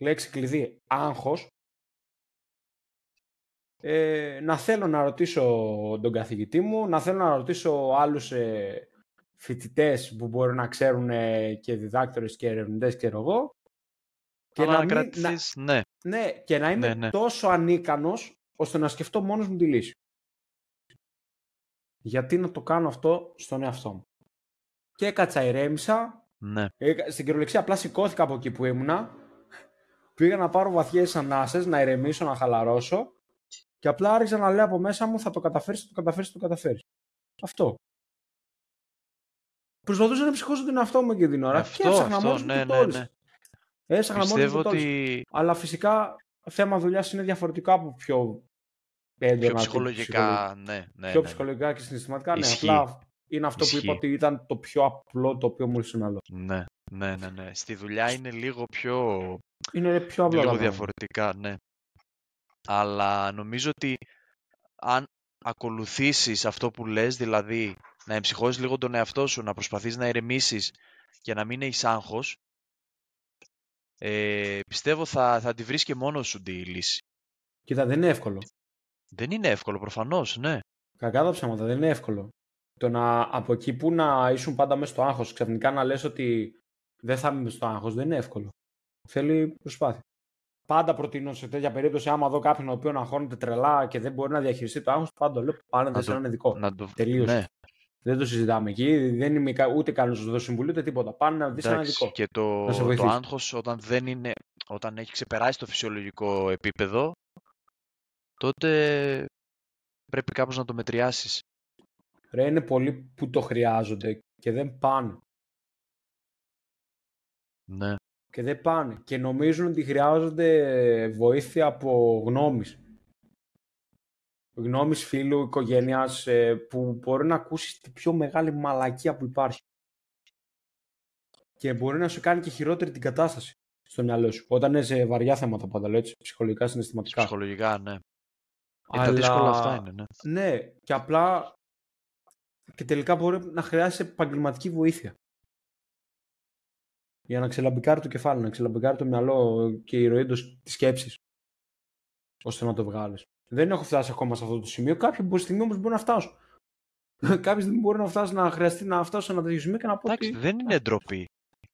Λέξη κλειδί, άγχος. Ε, να θέλω να ρωτήσω τον καθηγητή μου, να θέλω να ρωτήσω άλλους ε, φοιτητές που μπορούν να ξέρουν ε, και διδάκτορες και ερευνητές, ξέρω εγώ. Και να, να, μην, κρατήσεις, να ναι. ναι. Και να είμαι ναι, ναι. τόσο ανίκανος, ώστε να σκεφτώ μόνος μου τη λύση. Γιατί να το κάνω αυτό στον εαυτό μου. Και έκατσα, ηρέμησα. Ναι. Ε, στην κυριολεξία απλά σηκώθηκα από εκεί που ήμουνα. Πήγα να πάρω βαθιές ανάσες, να ηρεμήσω, να χαλαρώσω. Και απλά άρχισα να λέω από μέσα μου, θα το καταφέρεις, θα το καταφέρεις, θα το καταφέρεις. Αυτό. Προσπαθούσα να ψυχώσω τον εαυτό μου και την ώρα. Αυτό, και έψαχνα αυτό, μόνος ναι, ναι, ναι. Έψαχνα μόνος ότι... Αλλά φυσικά θέμα δουλειάς είναι διαφορετικά από πιο έντονα. Πιο ψυχολογικά, ναι, ναι, ναι. Πιο ψυχολογικά και συναισθηματικά, ναι. Απλά είναι αυτό Ισχύει. που είπα ότι ήταν το πιο απλό το οποίο μόλις συναντώ. Ναι, ναι, ναι, ναι. Στη δουλειά είναι λίγο πιο... Είναι πιο απλό. Λίγο διαφορετικά, ναι. Αλλά νομίζω ότι αν ακολουθήσεις αυτό που λες, δηλαδή να εμψυχώσεις λίγο τον εαυτό σου, να προσπαθείς να ηρεμήσεις και να μην έχεις άγχος, ε, πιστεύω θα, θα τη βρεις και μόνος σου τη λύση. Κοίτα, δεν είναι εύκολο. Δεν είναι εύκολο, προφανώς, ναι. Κακά τα ψέματα, δεν είναι εύκολο. Το να από εκεί που να ήσουν πάντα μέσα στο άγχος, ξαφνικά να λες ότι δεν θα είμαι στο άγχος, δεν είναι εύκολο. Θέλει προσπάθεια. Πάντα προτείνω σε τέτοια περίπτωση, άμα δω κάποιον ο οποίος αγχώνεται τρελά και δεν μπορεί να διαχειριστεί το άγχος, πάντα λέω πάνε σε έναν ειδικό. Το... Τελείωσε. Ναι. Δεν το συζητάμε εκεί. Δεν είμαι ούτε καλό να το συμβουλεί ούτε τίποτα. Πάνε να δει έναν ειδικό. Και το, το άγχος, όταν, δεν είναι... όταν έχει ξεπεράσει το φυσιολογικό επίπεδο, τότε πρέπει κάπως να το μετριάσεις. Ρε, είναι πολλοί που το χρειάζονται και δεν πάνε. Ναι. Και δεν πάνε. Και νομίζουν ότι χρειάζονται βοήθεια από γνώμης. Γνώμης φίλου, οικογένειας, που μπορεί να ακούσεις τη πιο μεγάλη μαλακία που υπάρχει. Και μπορεί να σου κάνει και χειρότερη την κατάσταση στο μυαλό σου. Όταν είναι σε βαριά θέματα πάντα, λέω έτσι, ψυχολογικά, συναισθηματικά. Ψυχολογικά, ναι. Αλλά... τα δύσκολα αυτά είναι, ναι. Ναι, και απλά και τελικά μπορεί να χρειάζεσαι επαγγελματική βοήθεια. Για να ξελαμπικάρει το κεφάλι, να ξελαμπικάρει το μυαλό και η ροή της σκέψης, ώστε να το βγάλεις. Δεν έχω φτάσει ακόμα σε αυτό το σημείο. Κάποια στιγμή όμως μπορεί να φτάσω. Κάποια στιγμή μπορεί να φτάσει να χρειαστεί να φτάσω σε ένα τέτοιο σημείο και να πω. Εντάξει, ότι... δεν είναι ντροπή.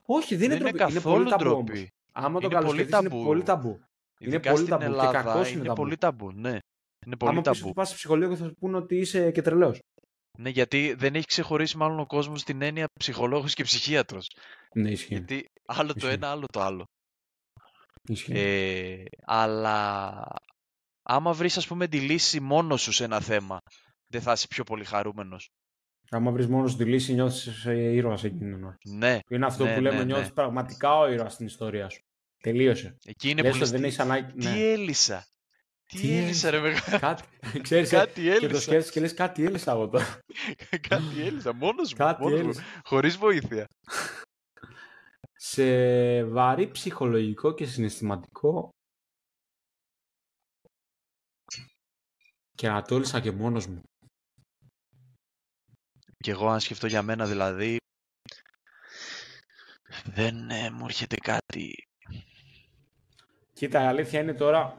Όχι, δεν, δεν είναι ντροπή. Είναι πολύ ταμπού. Άμα το καλοσκεφτείς, είναι πολύ ταμπού. Είναι πολύ ταμπού. Είναι και κακός είναι ταμπού. ταμπού. Ναι. Είναι πολύ Άμα ταμπού. Αν πας σε ψυχολόγο θα σου πούνε ότι είσαι και τρελός. Ναι, γιατί δεν έχει ξεχωρίσει μάλλον ο κόσμος την έννοια ψυχολόγος και ψυχίατρος. Ναι, ισχύει. Γιατί άλλο ισχύει. το ένα, άλλο το άλλο. Ε, αλλά άμα βρεις, ας πούμε, τη λύση μόνος σου σε ένα θέμα, δεν θα είσαι πιο πολύ χαρούμενος. Άμα βρεις μόνος σου τη λύση, νιώθεις ήρωας εκείνον. Ναι. Είναι αυτό ναι, που λέμε, ναι, ναι. νιώθεις πραγματικά ο ήρωας στην ιστορία σου. Τελείωσε. Εκεί είναι που δεν έχεις ανάγκη. Τι ναι. έλυσα. Τι, τι έλυσα, ρε μεγάλο. Κάτι, ξέρεις, κάτι έλυσα. Και το σκέφτεσαι και λες κάτι έλυσα εγώ τώρα. Κάτι έλυσα, μόνος μου, μόνος μου, χωρίς βοήθεια. Σε βαρύ ψυχολογικό και συναισθηματικό και να το έλυσα και μόνος μου. Και εγώ αν σκεφτώ για μένα δηλαδή, δεν ε, μου έρχεται κάτι. Κοίτα, η αλήθεια είναι τώρα...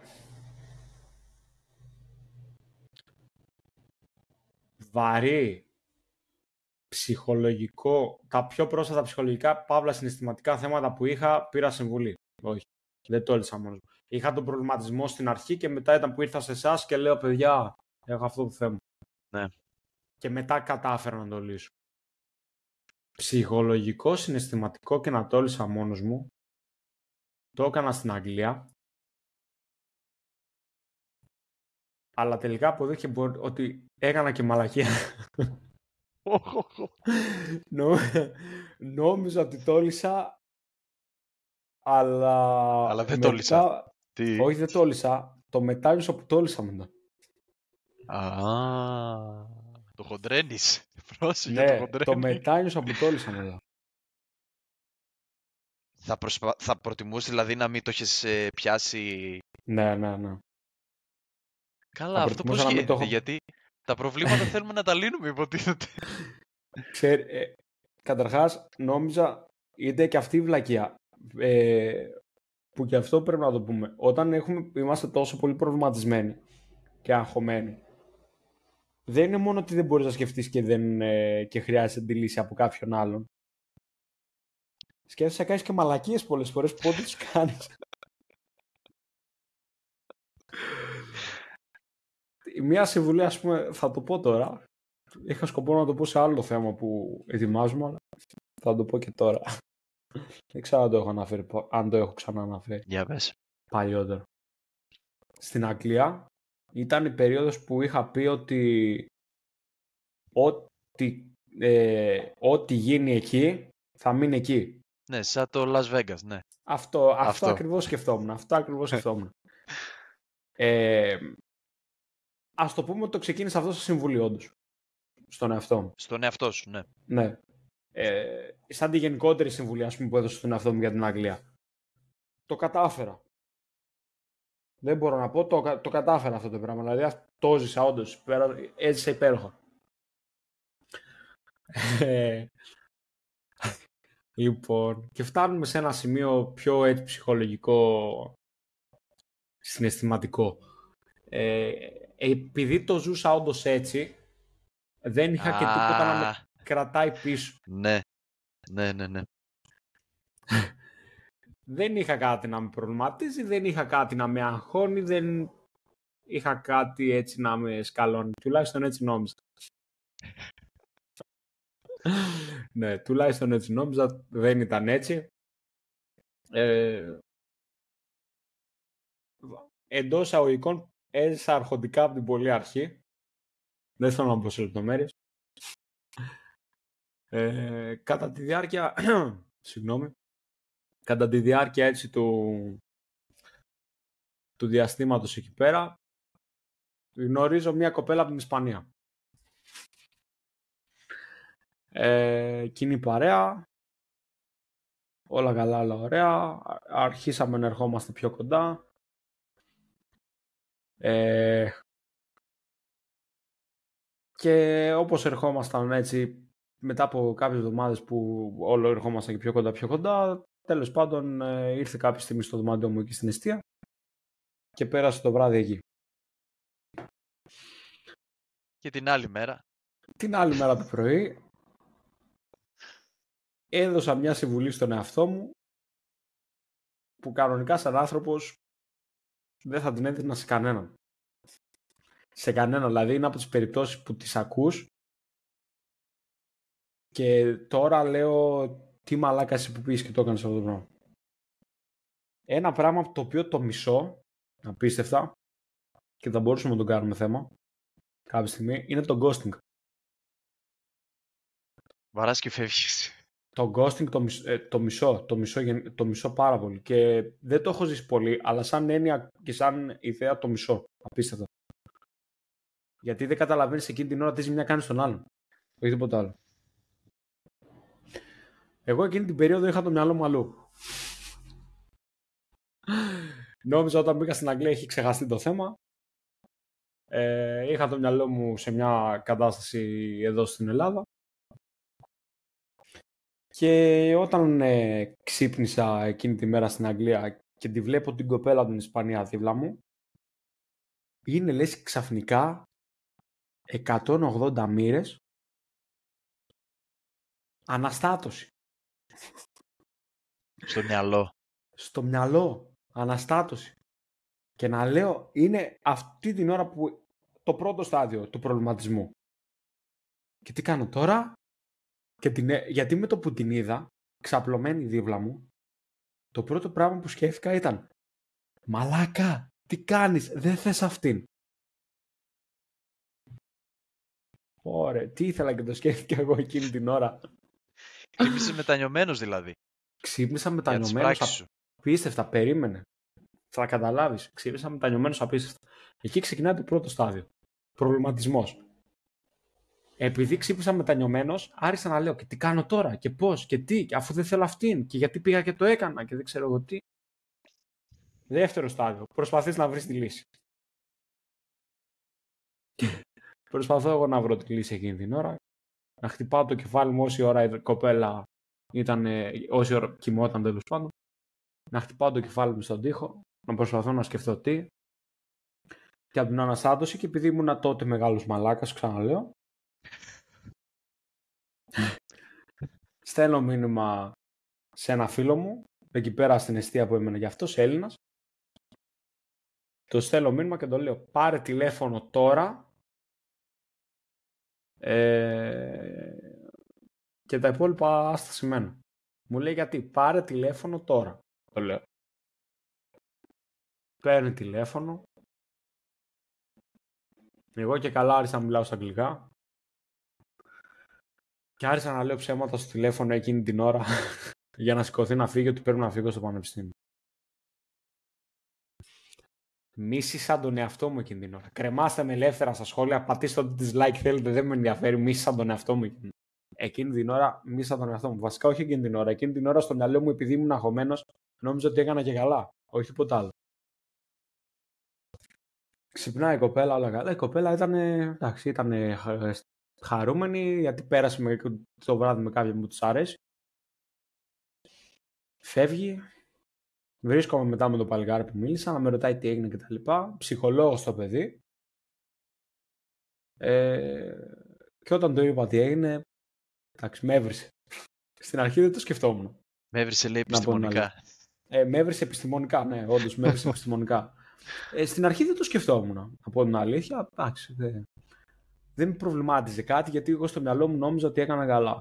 βαρύ, ψυχολογικό, τα πιο πρόσφατα ψυχολογικά, παύλα συναισθηματικά θέματα που είχα, πήρα συμβουλή. Όχι, δεν το έλυσα μόνος μου. Είχα τον προβληματισμό στην αρχή και μετά ήταν που ήρθα σε εσάς και λέω, παιδιά, έχω αυτό το θέμα. Ναι. Και μετά κατάφερα να το λύσω. Ψυχολογικό, συναισθηματικό και να το έλυσα μόνος μου. Το έκανα στην Αγγλία. Αλλά τελικά αποδείχθηκε ότι έκανα και μαλακία. Νόμιζα ότι τόλισα, αλλά... Αλλά δεν μετά... τόλισα. Τι... Όχι, δεν τόλισα. Το μετάνιωσα που τόλισα μετά. Α, το χοντρένεις. Πρόσεχε, ναι, το χοντρένεις. Το μετάνιωσα που τόλισα μετά. Θα, προσπα... θα προτιμούσε δηλαδή να μην το έχεις ε, πιάσει... Ναι, ναι, ναι. Καλά, αυτό πώς γίνεται, το... γιατί τα προβλήματα θέλουμε να τα λύνουμε, υποτίθεται. Ξέρει, ε, καταρχάς, νόμιζα, είτε και αυτή η βλακεία, ε, που και αυτό πρέπει να το πούμε, όταν έχουμε, είμαστε τόσο πολύ προβληματισμένοι και αγχωμένοι, δεν είναι μόνο ότι δεν μπορείς να σκεφτείς και, δεν, ε, και χρειάζεσαι τη λύση από κάποιον άλλον. Σκέφτεσαι να κάνεις και μαλακίες πολλές φορές, πότε τους κάνεις. Μία συμβουλή, ας πούμε, θα το πω τώρα. Είχα σκοπό να το πω σε άλλο θέμα που ετοιμάζουμε, αλλά θα το πω και τώρα. Δεν ξέρω αν το έχω αναφέρει, αν το έχω ξανά αναφέρει. Για πες. Παλιότερα. Στην Αγγλία ήταν η περίοδος που είχα πει ότι ό,τι, ε, ό,τι γίνει εκεί θα μείνει εκεί. Ναι, σαν το Las Vegas, ναι. Αυτό, αυτό, αυτό. ακριβώς σκεφτόμουν. Αυτό ακριβώς σκεφτόμουν. ε, Ας το πούμε ότι το ξεκίνησε αυτό στο συμβούλιο, όντως. Στον εαυτό μου. Στον εαυτό σου, ναι. Ναι. Ε, σαν τη γενικότερη συμβουλή, ας πούμε, που έδωσε στον εαυτό μου για την Αγγλία. Το κατάφερα. Δεν μπορώ να πω, το, το κατάφερα αυτό το πράγμα. Δηλαδή, το ζήσα, όντως. Έζησα υπέροχα. Ε, λοιπόν, και φτάνουμε σε ένα σημείο πιο έτσι ψυχολογικό, συναισθηματικό. Ε, Επειδή το ζούσα όντως έτσι, δεν είχα ah, και τίποτα να με κρατάει πίσω. Ναι, ναι, ναι, ναι. Δεν είχα κάτι να με προβληματίζει, δεν είχα κάτι να με αγχώνει, δεν είχα κάτι έτσι να με σκαλώνει. Τουλάχιστον έτσι νόμιζα. Ναι, τουλάχιστον έτσι νόμιζα, δεν ήταν έτσι. Ε... Εντός αγωγικών, έζησα αρχοντικά από την πολύ αρχή. Δεν θέλω να πω σε λεπτομέρειες. Ε, κατά τη διάρκεια συγγνώμη, κατά τη διάρκεια έτσι του του διαστήματος εκεί πέρα, γνωρίζω μια κοπέλα από την Ισπανία. Ε, κοινή παρέα, όλα καλά, όλα ωραία. Αρχίσαμε να ερχόμαστε πιο κοντά. Ε, και όπως ερχόμασταν έτσι, μετά από κάποιες εβδομάδες που όλο ερχόμασταν και πιο κοντά πιο κοντά, τέλος πάντων ε, ήρθε κάποια στιγμή στο δωμάτιο μου εκεί στην εστία και πέρασε το βράδυ εκεί. Και την άλλη μέρα την άλλη μέρα το πρωί έδωσα μια συμβουλή στον εαυτό μου που κανονικά σαν άνθρωπος δεν θα την έδινα σε κανέναν. Σε κανέναν, δηλαδή είναι από τις περιπτώσεις που τις ακούς και τώρα λέω τι μαλάκας που πήγες και το έκανες αυτό το πράγμα. Ένα πράγμα το οποίο το μισώ απίστευτα και θα μπορούσαμε να τον κάνουμε θέμα κάποια στιγμή, είναι το ghosting. Βαράς και φεύγεις. Το ghosting το μισώ, το μισώ, το μισώ, το μισώ πάρα πολύ και δεν το έχω ζήσει πολύ, αλλά σαν έννοια και σαν ιδέα το μισώ, απίστευτα. Γιατί δεν καταλαβαίνεις εκείνη την ώρα τι ζημιά κάνεις στον άλλον, όχι τίποτα άλλο. Εγώ εκείνη την περίοδο είχα το μυαλό μου αλλού. Νόμιζα όταν μπήκα στην Αγγλία είχε ξεχαστεί το θέμα. Ε, είχα το μυαλό μου σε μια κατάσταση εδώ στην Ελλάδα. Και όταν ε, ξύπνησα εκείνη τη μέρα στην Αγγλία και τη βλέπω την κοπέλα από την Ισπανία δίπλα μου, είναι λες ξαφνικά εκατόν ογδόντα μοίρες αναστάτωση. Στο μυαλό. Στο μυαλό. Αναστάτωση. Και να λέω είναι αυτή την ώρα που το πρώτο στάδιο του προβληματισμού. Και τι κάνω τώρα? Και την, γιατί με το που την είδα, ξαπλωμένη δίπλα μου, το πρώτο πράγμα που σκέφτηκα ήταν «Μαλάκα, τι κάνεις, δεν θες αυτήν». Ωραία, τι ήθελα και το σκέφτηκα εγώ εκείνη την ώρα. Ξύπνησες μετανιωμένος δηλαδή. Ξύπνησα μετανιωμένος. Απίστευτα, περίμενε. Θα καταλάβεις. Ξύπνησα μετανιωμένος απίστευτα. Εκεί ξεκινάει το πρώτο στάδιο. Προβληματισμός. Επειδή ξύπνησα μετανιωμένος, άρχισα να λέω και τι κάνω τώρα και πώς και τι, αφού δεν θέλω αυτήν και γιατί πήγα και το έκανα και δεν ξέρω εγώ τι. Δεύτερο στάδιο. Προσπαθείς να βρεις τη λύση. Προσπαθώ εγώ να βρω τη λύση εκείνη την ώρα. Να χτυπάω το κεφάλι μου όση ώρα η κοπέλα ήταν, όση ώρα κοιμόταν τέλος πάντων. Να χτυπάω το κεφάλι μου στον τοίχο. Να προσπαθώ να σκεφτώ τι. Και από την αναστάτωση, και επειδή ήμουν τότε μεγάλος μαλάκας, ξαναλέω. Στέλνω μήνυμα σε ένα φίλο μου, εκεί πέρα στην εστία που έμενε γι' αυτός, Έλληνας. Το στέλνω μήνυμα και το λέω, πάρε τηλέφωνο τώρα. Ε... και τα υπόλοιπα άστα σημαίνω. Μου λέει γιατί, πάρε τηλέφωνο τώρα. Το λέω. Παίρνει τηλέφωνο. Εγώ και καλά άρχισα να μιλάω στα αγγλικά. Και άρχισα να λέω ψέματα στο τηλέφωνο εκείνη την ώρα για να σηκωθεί να φύγει, ότι πρέπει να φύγω στο πανεπιστήμιο. Μίσησα τον εαυτό μου εκείνη την ώρα. Κρεμάστε με ελεύθερα στα σχόλια, πατήστε ό,τι dislike θέλετε, δεν με ενδιαφέρει. Μίσησα τον εαυτό μου εκείνη. Εκείνη την ώρα μίσησα τον εαυτό μου. Βασικά όχι εκείνη την ώρα. Εκείνη την ώρα στο μυαλό μου, επειδή ήμουν αγχωμένος, νόμιζα ότι έκανα και καλά. Όχι τίποτα άλλο. Ξυπνάει η κοπέλα, όλα καλά. Η κοπέλα ήταν, εντάξει, ήταν χαρούμενη, γιατί πέρασε με, το βράδυ με κάποιον που της αρέσει. Φεύγει. Βρίσκομαι μετά με το παλικάρι που μίλησα, να με ρωτάει τι έγινε κτλ. Ψυχολόγος το παιδί. Ε, και όταν το είπα τι έγινε, εντάξει, με έβρισε. Στην αρχή δεν το σκεφτόμουν. Με έβρισε, λέει, επιστημονικά. Ε, με έβρισε επιστημονικά, ναι, όντως με έβρισε επιστημονικά. Ε, στην αρχή δεν το σκεφτόμουν, από την αλήθεια. Εντάξει, δεν δε με προβλημάτιζε κάτι, γιατί εγώ στο μυαλό μου νόμιζα ότι έκανα καλά.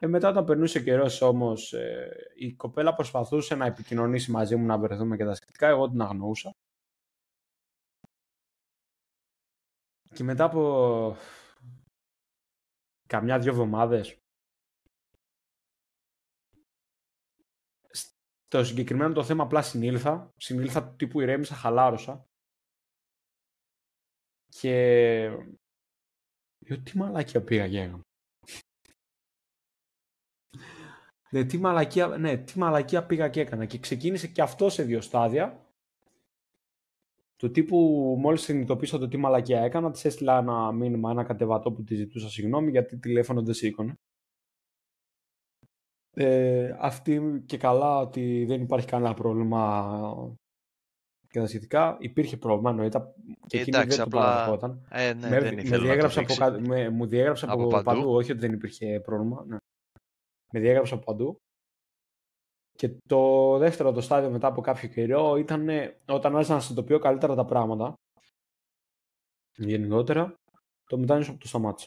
Ε, μετά όταν περνούσε ο καιρός όμως, ε, η κοπέλα προσπαθούσε να επικοινωνήσει μαζί μου, να βρεθούμε και τα σχετικά, εγώ την αγνοούσα. Και μετά από καμιά δύο εβδομάδες, στο συγκεκριμένο το θέμα απλά συνήλθα, συνήλθα τύπου ηρέμησα, χαλάρωσα. Και λέω, τι μαλάκια πήγα και έγαμε. Ναι τι, μαλακία, ναι, τι μαλακία πήγα και έκανα. Και ξεκίνησε και αυτό σε δύο στάδια. Του τύπου, μόλις συνειδητοποίησα το τι μαλακία έκανα, της έστειλα ένα μήνυμα, ένα κατεβατό που τη ζητούσα συγγνώμη γιατί τηλέφωνο δεν σήκωνε. Ε, αυτή και καλά ότι δεν υπάρχει κανένα πρόβλημα και τα σχετικά. Υπήρχε πρόβλημα, εννοείται. Και εκείνη δεν απλά... το παραδεχόταν. Ε, ναι, με, με διέγραψα από, κα... με, μου διέγραψα από, από παντού. παντού, όχι ότι δεν υπήρχε πρόβλημα. Ναι. Με διέγραψα από παντού. Και το δεύτερο το στάδιο μετά από κάποιο καιρό ήταν όταν άρχισα να συνειδητοποιώ καλύτερα τα πράγματα. Γενικότερα, το μετάνιωσα που το σταμάτησα.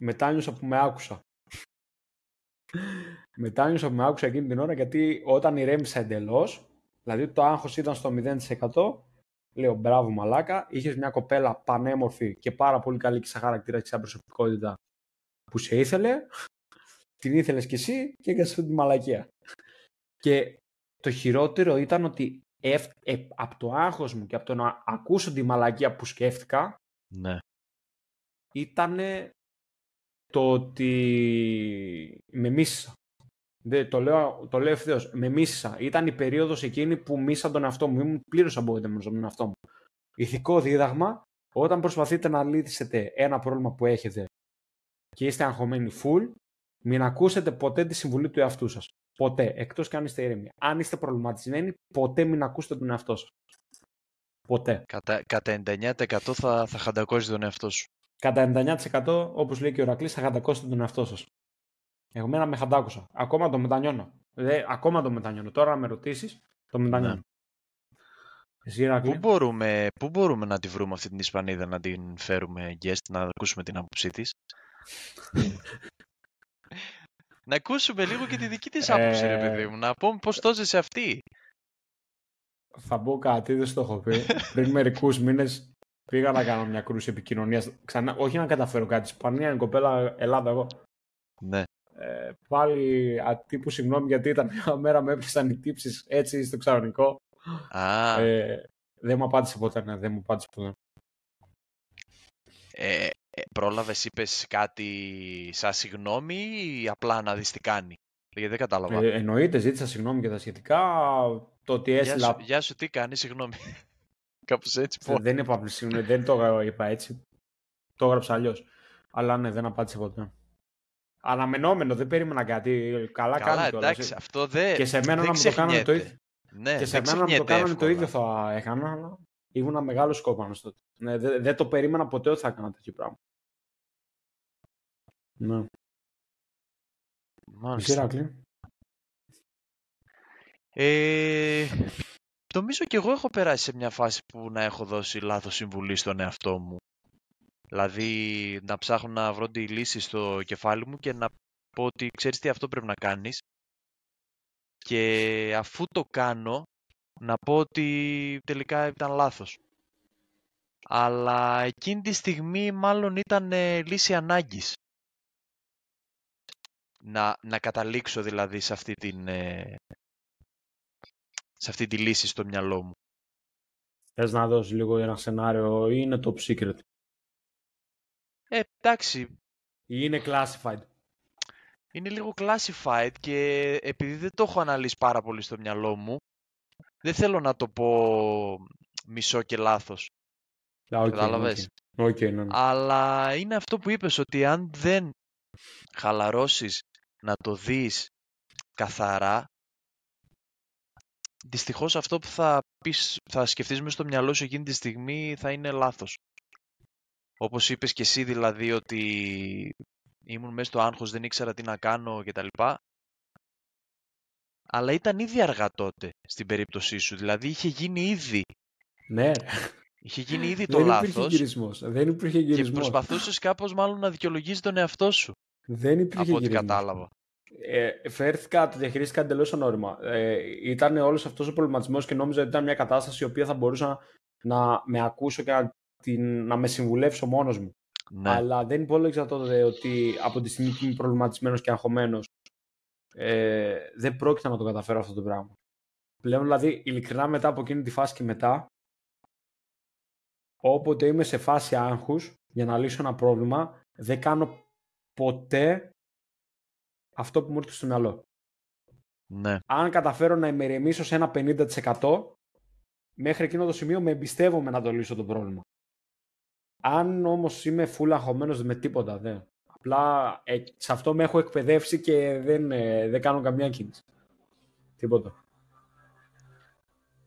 Μετάνιωσα που με άκουσα. Μετάνιωσα που με άκουσα εκείνη την ώρα, γιατί όταν ηρέμησα εντελώς, δηλαδή το άγχος ήταν στο μηδέν τοις εκατό, λέω μπράβο μαλάκα, είχες μια κοπέλα πανέμορφη και πάρα πολύ καλή και σαν χαρακτήρα και σαν προσωπικότητα που σε ήθελε. Την ήθελες κι εσύ και έκανες αυτή τη μαλακία. Και το χειρότερο ήταν ότι ε, ε, από το άγχος μου και από το να ακούσω τη μαλακία που σκέφτηκα, ναι, ήταν το ότι με μίσησα. Δεν, το, λέω, το λέω ευθέως, με μίσησα. Ήταν η περίοδος εκείνη που μίσησα τον εαυτό μου. Ήμουν πλήρως απογοητευμένος από τον εαυτό μου. Ηθικό δίδαγμα, όταν προσπαθείτε να λύσετε ένα πρόβλημα που έχετε και είστε αγχωμένοι full, μην ακούσετε ποτέ τη συμβουλή του εαυτού σας. Ποτέ. Εκτός κι αν είστε ήρεμοι. Αν είστε προβληματισμένοι, ποτέ μην ακούσετε τον εαυτό σας. Ποτέ. Κατά, κατά ενενήντα εννέα τοις εκατό θα, θα χαντακώσει τον εαυτό σου. Κατά ενενήντα εννέα τοις εκατό, όπως λέει και ο Ηρακλής, θα χαντακώσετε τον εαυτό σας. Εγώ μένα με χαντάκωσα. Ακόμα το μετανιώνω. Δε, ακόμα το μετανιώνω. Τώρα να με ρωτήσεις, το μετανιώνω. Ναι. Εσύ, Ηρακλή. Πού μπορούμε, πού μπορούμε να τη βρούμε αυτή την Ισπανίδα, να την φέρουμε guest, να ακούσουμε την άποψή της? Να ακούσουμε λίγο και τη δική της άποψη, ε... ρε παιδί μου. Να πούμε πώς το ζεις αυτή. Θα πω κάτι, δεν το έχω πει. Πριν μερικούς μήνες Πήγα να κάνω μια κρούση επικοινωνίας. Ξανά, όχι να καταφέρω κάτι. Ισπανία, η κοπέλα, Ελλάδα, εγώ. Ναι. Ε, πάλι ατύπου συγγνώμη γιατί ήταν μια μέρα με έπιασαν οι τύψεις έτσι στο ξαρονικό. Α. Ε, δεν μου απάντησε ποτέ, ναι, δεν μου απάντησε ποτέ. Ε, πρόλαβες, είπες κάτι σαν συγγνώμη ή απλά να δεις τι κάνει? Γιατί δεν κατάλαβα. Ε, εννοείται, ζήτησα συγγνώμη και τα σχετικά. Το ότι έστειλα. Γεια, γεια σου, τι κάνεις, συγγνώμη. Κάπως έτσι. Πώς... Δεν είπα απλή συγγνώμη, δεν το είπα έτσι. Το έγραψα αλλιώς. Αλλά ναι, δεν απάντησε ποτέ. Αναμενόμενο, δεν περίμενα κάτι. Καλά, καλά κάνω αυτό δε... Και σε μένα να μου το κάνανε το ίδιο. Ναι, και σε μένα να μου το κάνανε το ίδιο θα έκανα, αλλά ήμουν μεγάλο σκόπανο τότε. Ναι, δεν δε το περίμενα ποτέ ότι θα έκανα τέτοιο πράγμα. Ναι. Μάλιστα. Ε, νομίζω και εγώ έχω περάσει σε μια φάση που να έχω δώσει λάθος συμβουλή στον εαυτό μου. Δηλαδή να ψάχνω να βρω τη λύση στο κεφάλι μου και να πω ότι ξέρεις τι, αυτό πρέπει να κάνεις. Και αφού το κάνω, να πω ότι τελικά ήταν λάθος. Αλλά εκείνη τη στιγμή μάλλον ήταν ε, λύση ανάγκης. Να, να καταλήξω δηλαδή σε αυτή, την, ε, σε αυτή τη λύση στο μυαλό μου. Θες να δώσεις λίγο ένα σενάριο ή είναι top secret? Ε, εντάξει. Είναι classified. Είναι λίγο classified και επειδή δεν το έχω αναλύσει πάρα πολύ στο μυαλό μου, δεν θέλω να το πω μισό και λάθος. Okay, Κατάλαβες. Okay. Okay, ναι. Αλλά είναι αυτό που είπες, ότι αν δεν χαλαρώσεις να το δεις καθαρά, δυστυχώς αυτό που θα, πεις, θα σκεφτείς μες στο μυαλό σου εκείνη τη στιγμή θα είναι λάθος. Όπως είπες και εσύ δηλαδή ότι ήμουν μέσα στο άγχος, δεν ήξερα τι να κάνω κτλ. Αλλά ήταν ήδη αργά τότε στην περίπτωσή σου. Δηλαδή είχε γίνει ήδη. Ναι. Είχε γίνει ήδη το λάθος. Δεν υπήρχε γυρισμός. Δεν υπήρχε γυρισμός. Και προσπαθούσες κάπως μάλλον να δικαιολογήσεις τον εαυτό σου. Δεν υπήρχε γυρισμός. Από ό,τι κατάλαβα. Ε, φέρθηκα, το διαχειρίστηκα εντελώς ανώριμα. Ε, ήταν όλος αυτός ο προβληματισμός και νόμιζα ότι ήταν μια κατάσταση η οποία θα μπορούσα να με ακούσω και να, την, να με συμβουλεύσω μόνος μου. Ναι. Αλλά δεν υπόλεξα τότε ότι από τη στιγμή που είμαι προβληματισμένος και αγχωμένος, ε, δεν πρόκειται να το καταφέρω αυτό το πράγμα. Πλέον δηλαδή ειλικρινά μετά από εκείνη τη φάση και μετά, όποτε είμαι σε φάση άγχους για να λύσω ένα πρόβλημα, δεν κάνω ποτέ αυτό που μου έρχεται στο μυαλό. Ναι. Αν καταφέρω να ημερεμήσω σε ένα πενήντα τοις εκατό, μέχρι εκείνο το σημείο με εμπιστεύομαι να το λύσω το πρόβλημα. Αν όμως είμαι full αγχωμένος με τίποτα, δε. Απλά ε, σε αυτό με έχω εκπαιδεύσει και δεν, ε, δεν κάνω καμία κίνηση. Τίποτα.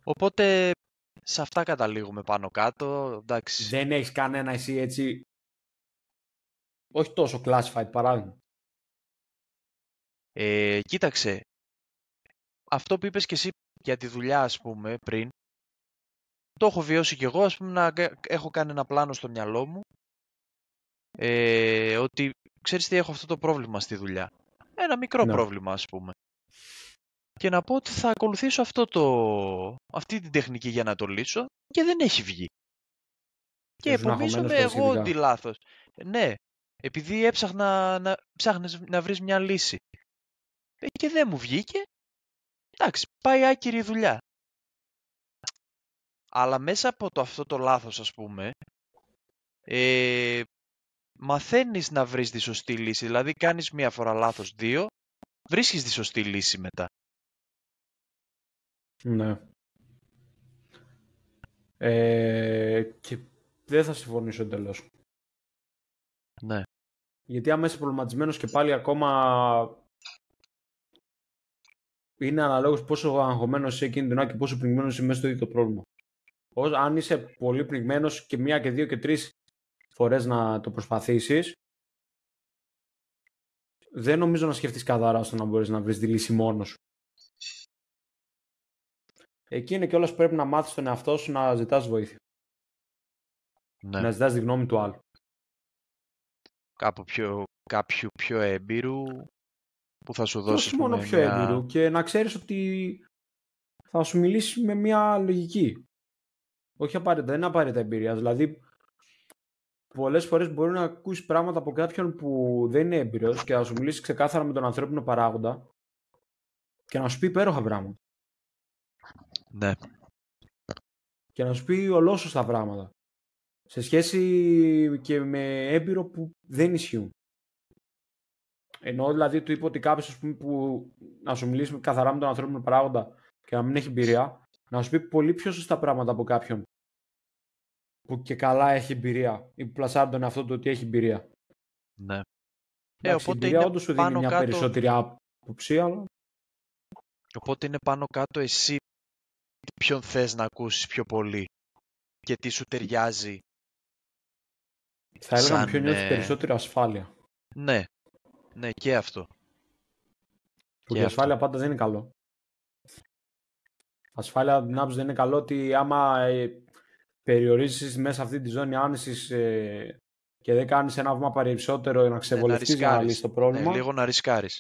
Οπότε σε αυτά καταλήγουμε πάνω κάτω. Εντάξει. Δεν έχεις κανένα εσύ έτσι, όχι τόσο classified παράδειγμα? Ε, κοίταξε, αυτό που είπες και εσύ για τη δουλειά ας πούμε πριν, το έχω βιώσει κι εγώ, ας πούμε, να έχω κάνει ένα πλάνο στο μυαλό μου, ε, ότι ξέρεις τι, έχω αυτό το πρόβλημα στη δουλειά. Ένα μικρό ναι. πρόβλημα, ας πούμε. Και να πω ότι θα ακολουθήσω αυτό το, αυτή την τεχνική για να το λύσω και δεν έχει βγει. Και επομίζομαι εγώ ότι λάθος. Ναι, επειδή έψαχνα να, ψάχνες να βρεις μια λύση και δεν μου βγήκε, εντάξει, πάει άκυρη η δουλειά. Αλλά μέσα από το, αυτό το λάθος, ας πούμε, ε, μαθαίνεις να βρεις τη σωστή λύση. Δηλαδή, κάνεις μία φορά λάθος, δύο, βρίσκεις τη σωστή λύση μετά. Ναι. Ε, και δεν θα συμφωνήσω εντελώς. Ναι. Γιατί άμα είσαι προβληματισμένος και πάλι ακόμα... Είναι αναλόγως πόσο αγχωμένος είσαι εκείνη την ώρα και πόσο πνιγμένος είσαι μέσα στο ίδιο το πρόβλημα. Αν είσαι πολύ πνιγμένος και μία και δύο και τρεις φορές να το προσπαθήσεις, δεν νομίζω να σκεφτείς καθαρά στο να μπορείς να βρεις τη λύση μόνος σου. Εκεί είναι κιόλας πρέπει να μάθεις τον εαυτό σου να ζητάς βοήθεια. Ναι. Να ζητάς τη γνώμη του άλλου. Κάπου πιο, κάποιου πιο έμπειρου που θα σου δώσει. Όχι μόνο πιο μια... έμπειρου και να ξέρεις ότι θα σου μιλήσει με μια λογική. Όχι απαραίτητα, δεν είναι απαραίτητα εμπειρία. Δηλαδή, πολλές φορές μπορεί να ακούσει πράγματα από κάποιον που δεν είναι έμπειρος και να σου μιλήσει ξεκάθαρα με τον ανθρώπινο παράγοντα και να σου πει υπέροχα πράγματα. Ναι. Και να σου πει ολόσωστα πράγματα. Σε σχέση και με έμπειρο που δεν ισχύουν. Ενώ δηλαδή του είπε ότι κάποιος που να σου μιλήσει καθαρά με τον ανθρώπινο παράγοντα και να μην έχει εμπειρία, να σου πει πολύ πιο σωστά πράγματα από κάποιον που και καλά έχει εμπειρία ή που πλασάρει τον εαυτό του ότι έχει εμπειρία. Ναι. Ε, οπότε η εμπειρία όντως σου δίνει μια κάτω... περισσότερη άποψη, αλλά... Οπότε είναι πάνω κάτω εσύ ποιον θες να ακούσεις πιο πολύ και τι σου ταιριάζει. Θα έλεγα σαν... ποιον νιώθει περισσότερη ασφάλεια. Ναι. Ναι, και αυτό. Που η ασφάλεια αυτό. Πάντα δεν είναι καλό. Ασφάλεια δυνάμεις δεν είναι καλό ότι άμα ε, περιορίζεις μέσα αυτή τη ζώνη άνεσης ε, και δεν κάνεις ένα βήμα περισσότερο να ξεβολευτείς ναι, να, να λύσεις το πρόβλημα. Ναι, λίγο να ρισκάρεις.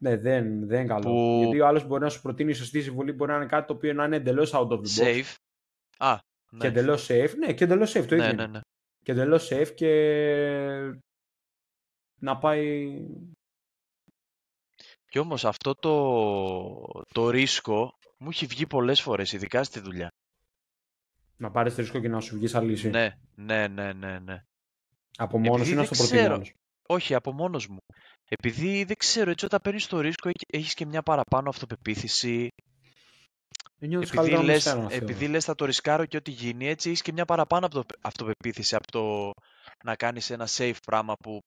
Ναι, δεν, δεν είναι καλό. Που... Γιατί ο άλλος μπορεί να σου προτείνει η σωστή συμβουλή, μπορεί να είναι κάτι το οποίο να είναι εντελώς out of the box. Safe. Α, ναι. Και εντελώς safe. Ναι, και εντελώς safe το ίδιο. Ναι, ναι, ναι. Και εντελώς safe και... να πάει... Κι όμως αυτό το, το ρίσκο μου έχει βγει πολλές φορές, ειδικά στη δουλειά. Να πάρεις ρίσκο και να σου βγεις αλύση. Ναι, ναι, ναι, ναι, ναι. Από μόνος ή να στο προτείνεις? Όχι, από μόνος μου. Επειδή δεν ξέρω, έτσι όταν παίρνεις το ρίσκο έχεις και μια παραπάνω αυτοπεποίθηση. Επειδή λες, επειδή λες θα το ρισκάρω και ό,τι γίνει, έτσι έχεις και μια παραπάνω αυτοπεποίθηση από το να κάνεις ένα safe πράγμα που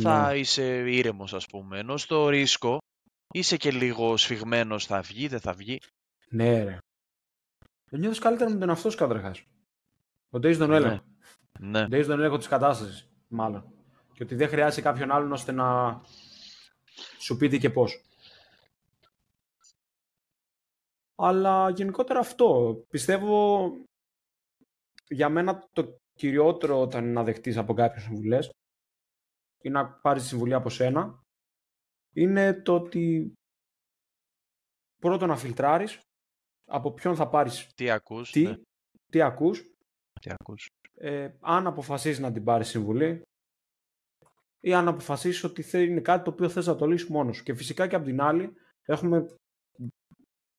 θα ναι. είσαι ήρεμος, ας πούμε. Ενώ στο ρίσκο είσαι και λίγο σφιγμένος, θα βγει, δεν θα βγει. Ναι, ρε. Δεν νιώθεις καλύτερα με τον αυτός καταρχάς. Ότι έχεις τον έλεγχο. Ναι. Ότι έχεις τον έλεγχο της κατάστασης, μάλλον. Και ότι δεν χρειάζεται κάποιον άλλον ώστε να σου πει τι και πώς. Αλλά γενικότερα αυτό. Πιστεύω για μένα το κυριότερο όταν είναι να δεχτείς από κάποιους συμβουλές ή να πάρεις τη συμβουλή από σένα, είναι το ότι πρώτον να φιλτράρεις από ποιον θα πάρεις τι ακούς, τι, ναι. τι ακούς, τι ακούς. Ε, αν αποφασίσεις να την πάρεις συμβουλή ή αν αποφασίσεις ότι είναι κάτι το οποίο θες να το λύσεις μόνος σου. Και φυσικά και απ' την άλλη έχουμε,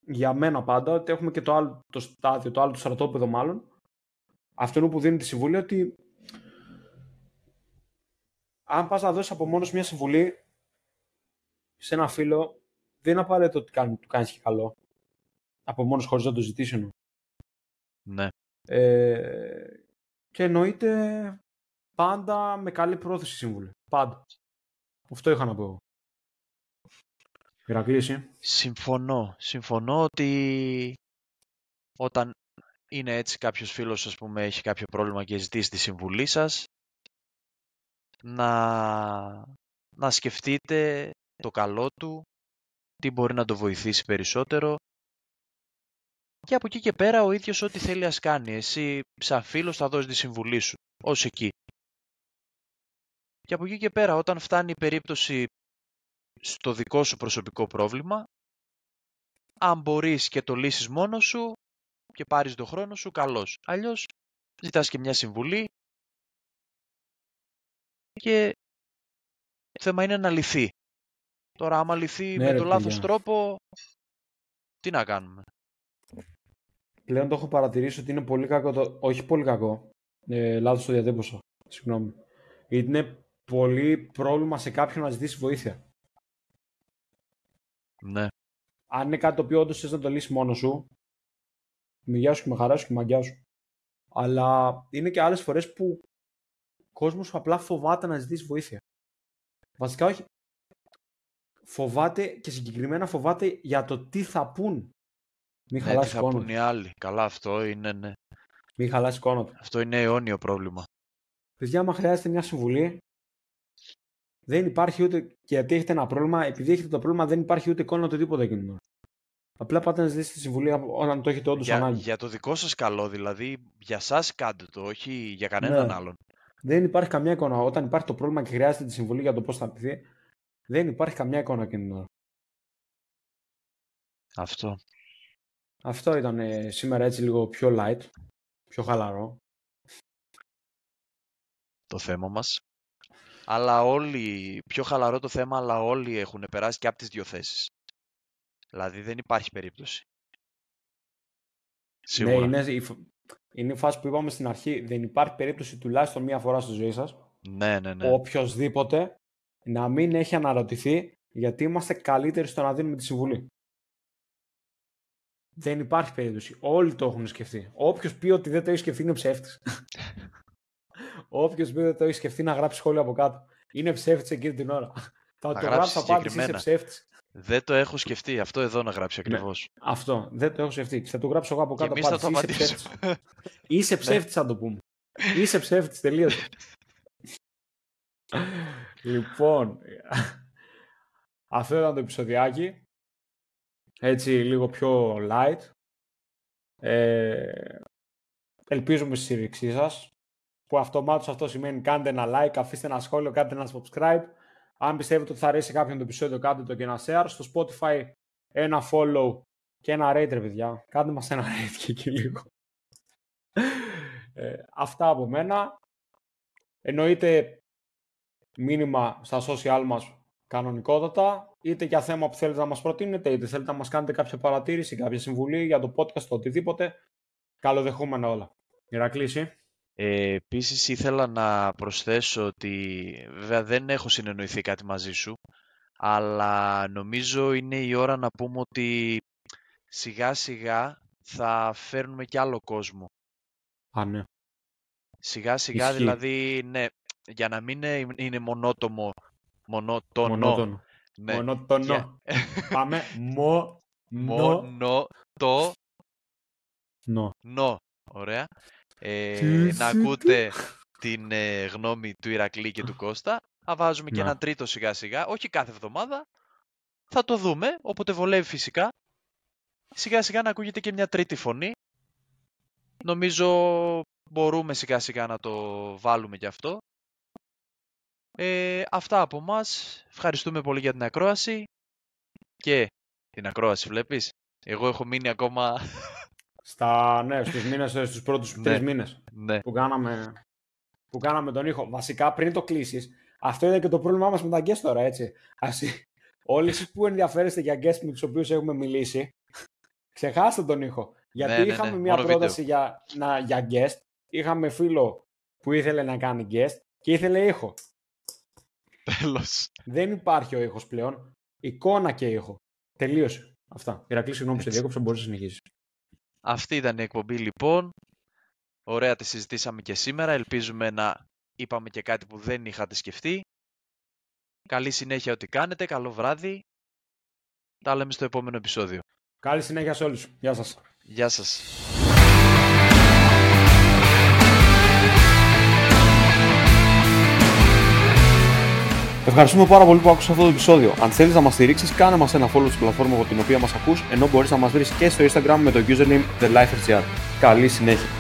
για μένα πάντα, ότι έχουμε και το άλλο το στάδιο, το άλλο το στρατόπεδο μάλλον, αυτόν που δίνει τη συμβουλή, ότι αν πας να δώσεις από μόνος μια συμβουλή σε ένα φίλο, δεν είναι απαραίτητο ότι του κάνεις και καλό. Από μόνος, χωρίς να το ζητήσεις. Ναι. Ε, και εννοείται πάντα με καλή πρόθεση σύμβουλη. Πάντα. Αυτό είχα να πω εγώ. Ηρακλήση. Συμφωνώ. Συμφωνώ ότι όταν είναι έτσι κάποιος φίλος, ας πούμε, έχει κάποιο πρόβλημα και ζητήσει τη συμβουλή σας, Να, να σκεφτείτε το καλό του, τι μπορεί να το βοηθήσει περισσότερο και από εκεί και πέρα ο ίδιος ό,τι θέλει ας κάνει. Εσύ σαν φίλος θα δώσεις τη συμβουλή σου, ως εκεί. Και από εκεί και πέρα όταν φτάνει η περίπτωση στο δικό σου προσωπικό πρόβλημα, αν μπορείς και το λύσεις μόνος σου και πάρεις τον χρόνο σου, καλός. Αλλιώς ζητάς και μια συμβουλή και το θέμα είναι να λυθεί. Τώρα άμα λυθεί ναι, με τον λάθος τρόπο, τι να κάνουμε. Πλέον το έχω παρατηρήσει ότι είναι πολύ κακό, το... όχι πολύ κακό, ε, λάθος το διατύπωσα, συγγνώμη. Είναι πολύ πρόβλημα σε κάποιον να ζητήσει βοήθεια. Ναι. Αν είναι κάτι το οποίο όντως θες να το λύσεις μόνος σου, με γεια σου και με χαρά σου και με μαγκιά σου. Αλλά είναι και άλλες φορές που ο κόσμος απλά φοβάται να ζητήσει βοήθεια. Βασικά όχι. Φοβάται και συγκεκριμένα φοβάται για το τι θα πούν. Μην ναι, χαλάσει τι θα πούν οι άλλοι. Καλά, αυτό είναι, ναι. Μην χαλάσει εικόνα του. Αυτό είναι αιώνιο πρόβλημα. Παιδιά, άμα χρειάζεται μια συμβουλή, δεν υπάρχει ούτε. Γιατί έχετε ένα πρόβλημα, επειδή έχετε το πρόβλημα, δεν υπάρχει ούτε εικόνα οτιδήποτε εκείνο. Απλά πάτε να ζητήσετε τη συμβουλή όταν το έχετε όντως για, ανάγκη. Για το δικό σας καλό, δηλαδή για σας κάντε το, όχι για κανέναν ναι. άλλον. Δεν υπάρχει καμιά εικόνα. Όταν υπάρχει το πρόβλημα και χρειάζεται τη συμβουλή για το πώς θα πειθεί, δεν υπάρχει καμιά εικόνα εκείνη την ώρα. Αυτό. Αυτό ήταν σήμερα έτσι λίγο πιο light, πιο χαλαρό. το θέμα μας. Αλλά όλοι, πιο χαλαρό το θέμα, αλλά όλοι έχουν περάσει και από τις δύο θέσεις. Δηλαδή δεν υπάρχει περίπτωση. Σίγουρα. Ναι, είναι η, είναι η φάση που είπαμε στην αρχή. Δεν υπάρχει περίπτωση τουλάχιστον μία φορά στη ζωή σας. Ναι, ναι, ναι. Οποιοςδήποτε να μην έχει αναρωτηθεί γιατί είμαστε καλύτεροι στο να δίνουμε τη συμβουλή. Δεν υπάρχει περίπτωση. Όλοι το έχουν σκεφτεί. Όποιος πει ότι δεν το έχει σκεφτεί είναι ψεύτης. Όποιος πει ότι δεν το έχει σκεφτεί να γράψει σχόλιο από κάτω. Είναι ψεύτης εκείνη την ώρα. Θα το γράψει απάντηση, είσαι ψεύτης. Δεν το έχω σκεφτεί. Αυτό εδώ να γράψει ακριβώς. Ναι. Αυτό. Δεν το έχω σκεφτεί. Θα το γράψω εγώ από κάτω. Και απάντηση, θα το είσαι ψεύτης. Είσαι ψεύτης, θα το πούμε. Είσαι ψεύτης. Τελείωσε. Λοιπόν, αυτό ήταν το επεισοδιάκι. Έτσι λίγο πιο light. ε, Ελπίζουμε στη στήριξή σας, που αυτομάτως αυτό σημαίνει κάντε ένα like, αφήστε ένα σχόλιο, κάντε ένα subscribe. Αν πιστεύετε ότι θα αρέσει κάποιον το επεισόδιο, κάντε το και ένα share. Στο Spotify ένα follow και ένα rate, ρε παιδιά. Κάντε μας ένα rate και εκεί λίγο. ε, Αυτά από μένα. Εννοείται μήνυμα στα social μας κανονικότατα, είτε για θέμα που θέλετε να μας προτείνετε, είτε θέλετε να μας κάνετε κάποια παρατήρηση, κάποια συμβουλή για το podcast, το οτιδήποτε, καλοδεχούμενα όλα. Ηρακλήση. Ε, επίσης ήθελα να προσθέσω ότι βέβαια δεν έχω συνεννοηθεί κάτι μαζί σου, αλλά νομίζω είναι η ώρα να πούμε ότι σιγά σιγά θα φέρνουμε κι άλλο κόσμο. Α, ναι. Σιγά σιγά. Ισχύει. Δηλαδή, ναι, για να μην είναι μονότομο. Μονότονο. Μονότονο. Ναι. Μονότονο. Yeah. Πάμε. Μο. Μονο. Το. Νο. Νο. Ωραία. Ε, να ακούτε την ε, γνώμη του Ηρακλή και του Κώστα. Θα βάζουμε και ένα τρίτο σιγά σιγά. Όχι κάθε εβδομάδα. Θα το δούμε. Όποτε βολεύει φυσικά. Σιγά σιγά να ακούγεται και μια τρίτη φωνή. Νομίζω μπορούμε σιγά σιγά να το βάλουμε κι αυτό. Ε, αυτά από μας. Ευχαριστούμε πολύ για την ακρόαση. Και την ακρόαση βλέπεις. Εγώ έχω μείνει ακόμα... Στα, ναι, στους μήνες, στους πρώτους ναι, τρεις μήνες ναι. που, κάναμε, που κάναμε τον ήχο. Βασικά πριν το κλείσεις, αυτό είναι και το πρόβλημά μας με τα guest τώρα, έτσι. Ας, όλοι εσείς που ενδιαφέρεστε για guest με τους οποίους έχουμε μιλήσει, ξεχάστε τον ήχο. Γιατί ναι, είχαμε ναι, ναι. μια Μόνο πρόταση για, να, για guest. Είχαμε φίλο που ήθελε να κάνει guest και ήθελε ήχο. Τέλος. Δεν υπάρχει ο ήχος πλέον. Εικόνα και ήχο. Τελείωσε. Αυτά. Ηρακλή, συγγνώμη που σε διέκοψα, μπορείς να συνεχίσεις. Αυτή ήταν η εκπομπή λοιπόν. Ωραία τη συζητήσαμε και σήμερα. Ελπίζουμε να είπαμε και κάτι που δεν είχατε σκεφτεί. Καλή συνέχεια ό,τι κάνετε. Καλό βράδυ. Τα λέμε στο επόμενο επεισόδιο. Καλή συνέχεια σε όλους. Γεια σας. Γεια σας. Ευχαριστούμε πάρα πολύ που άκουσες αυτό το επεισόδιο. Αν θέλεις να μας στηρίξεις, κάνε μας ένα follow στην πλατφόρμα από την οποία μας ακούς, ενώ μπορείς να μας βρεις και στο Instagram με το username TheLifersGR. Καλή συνέχεια!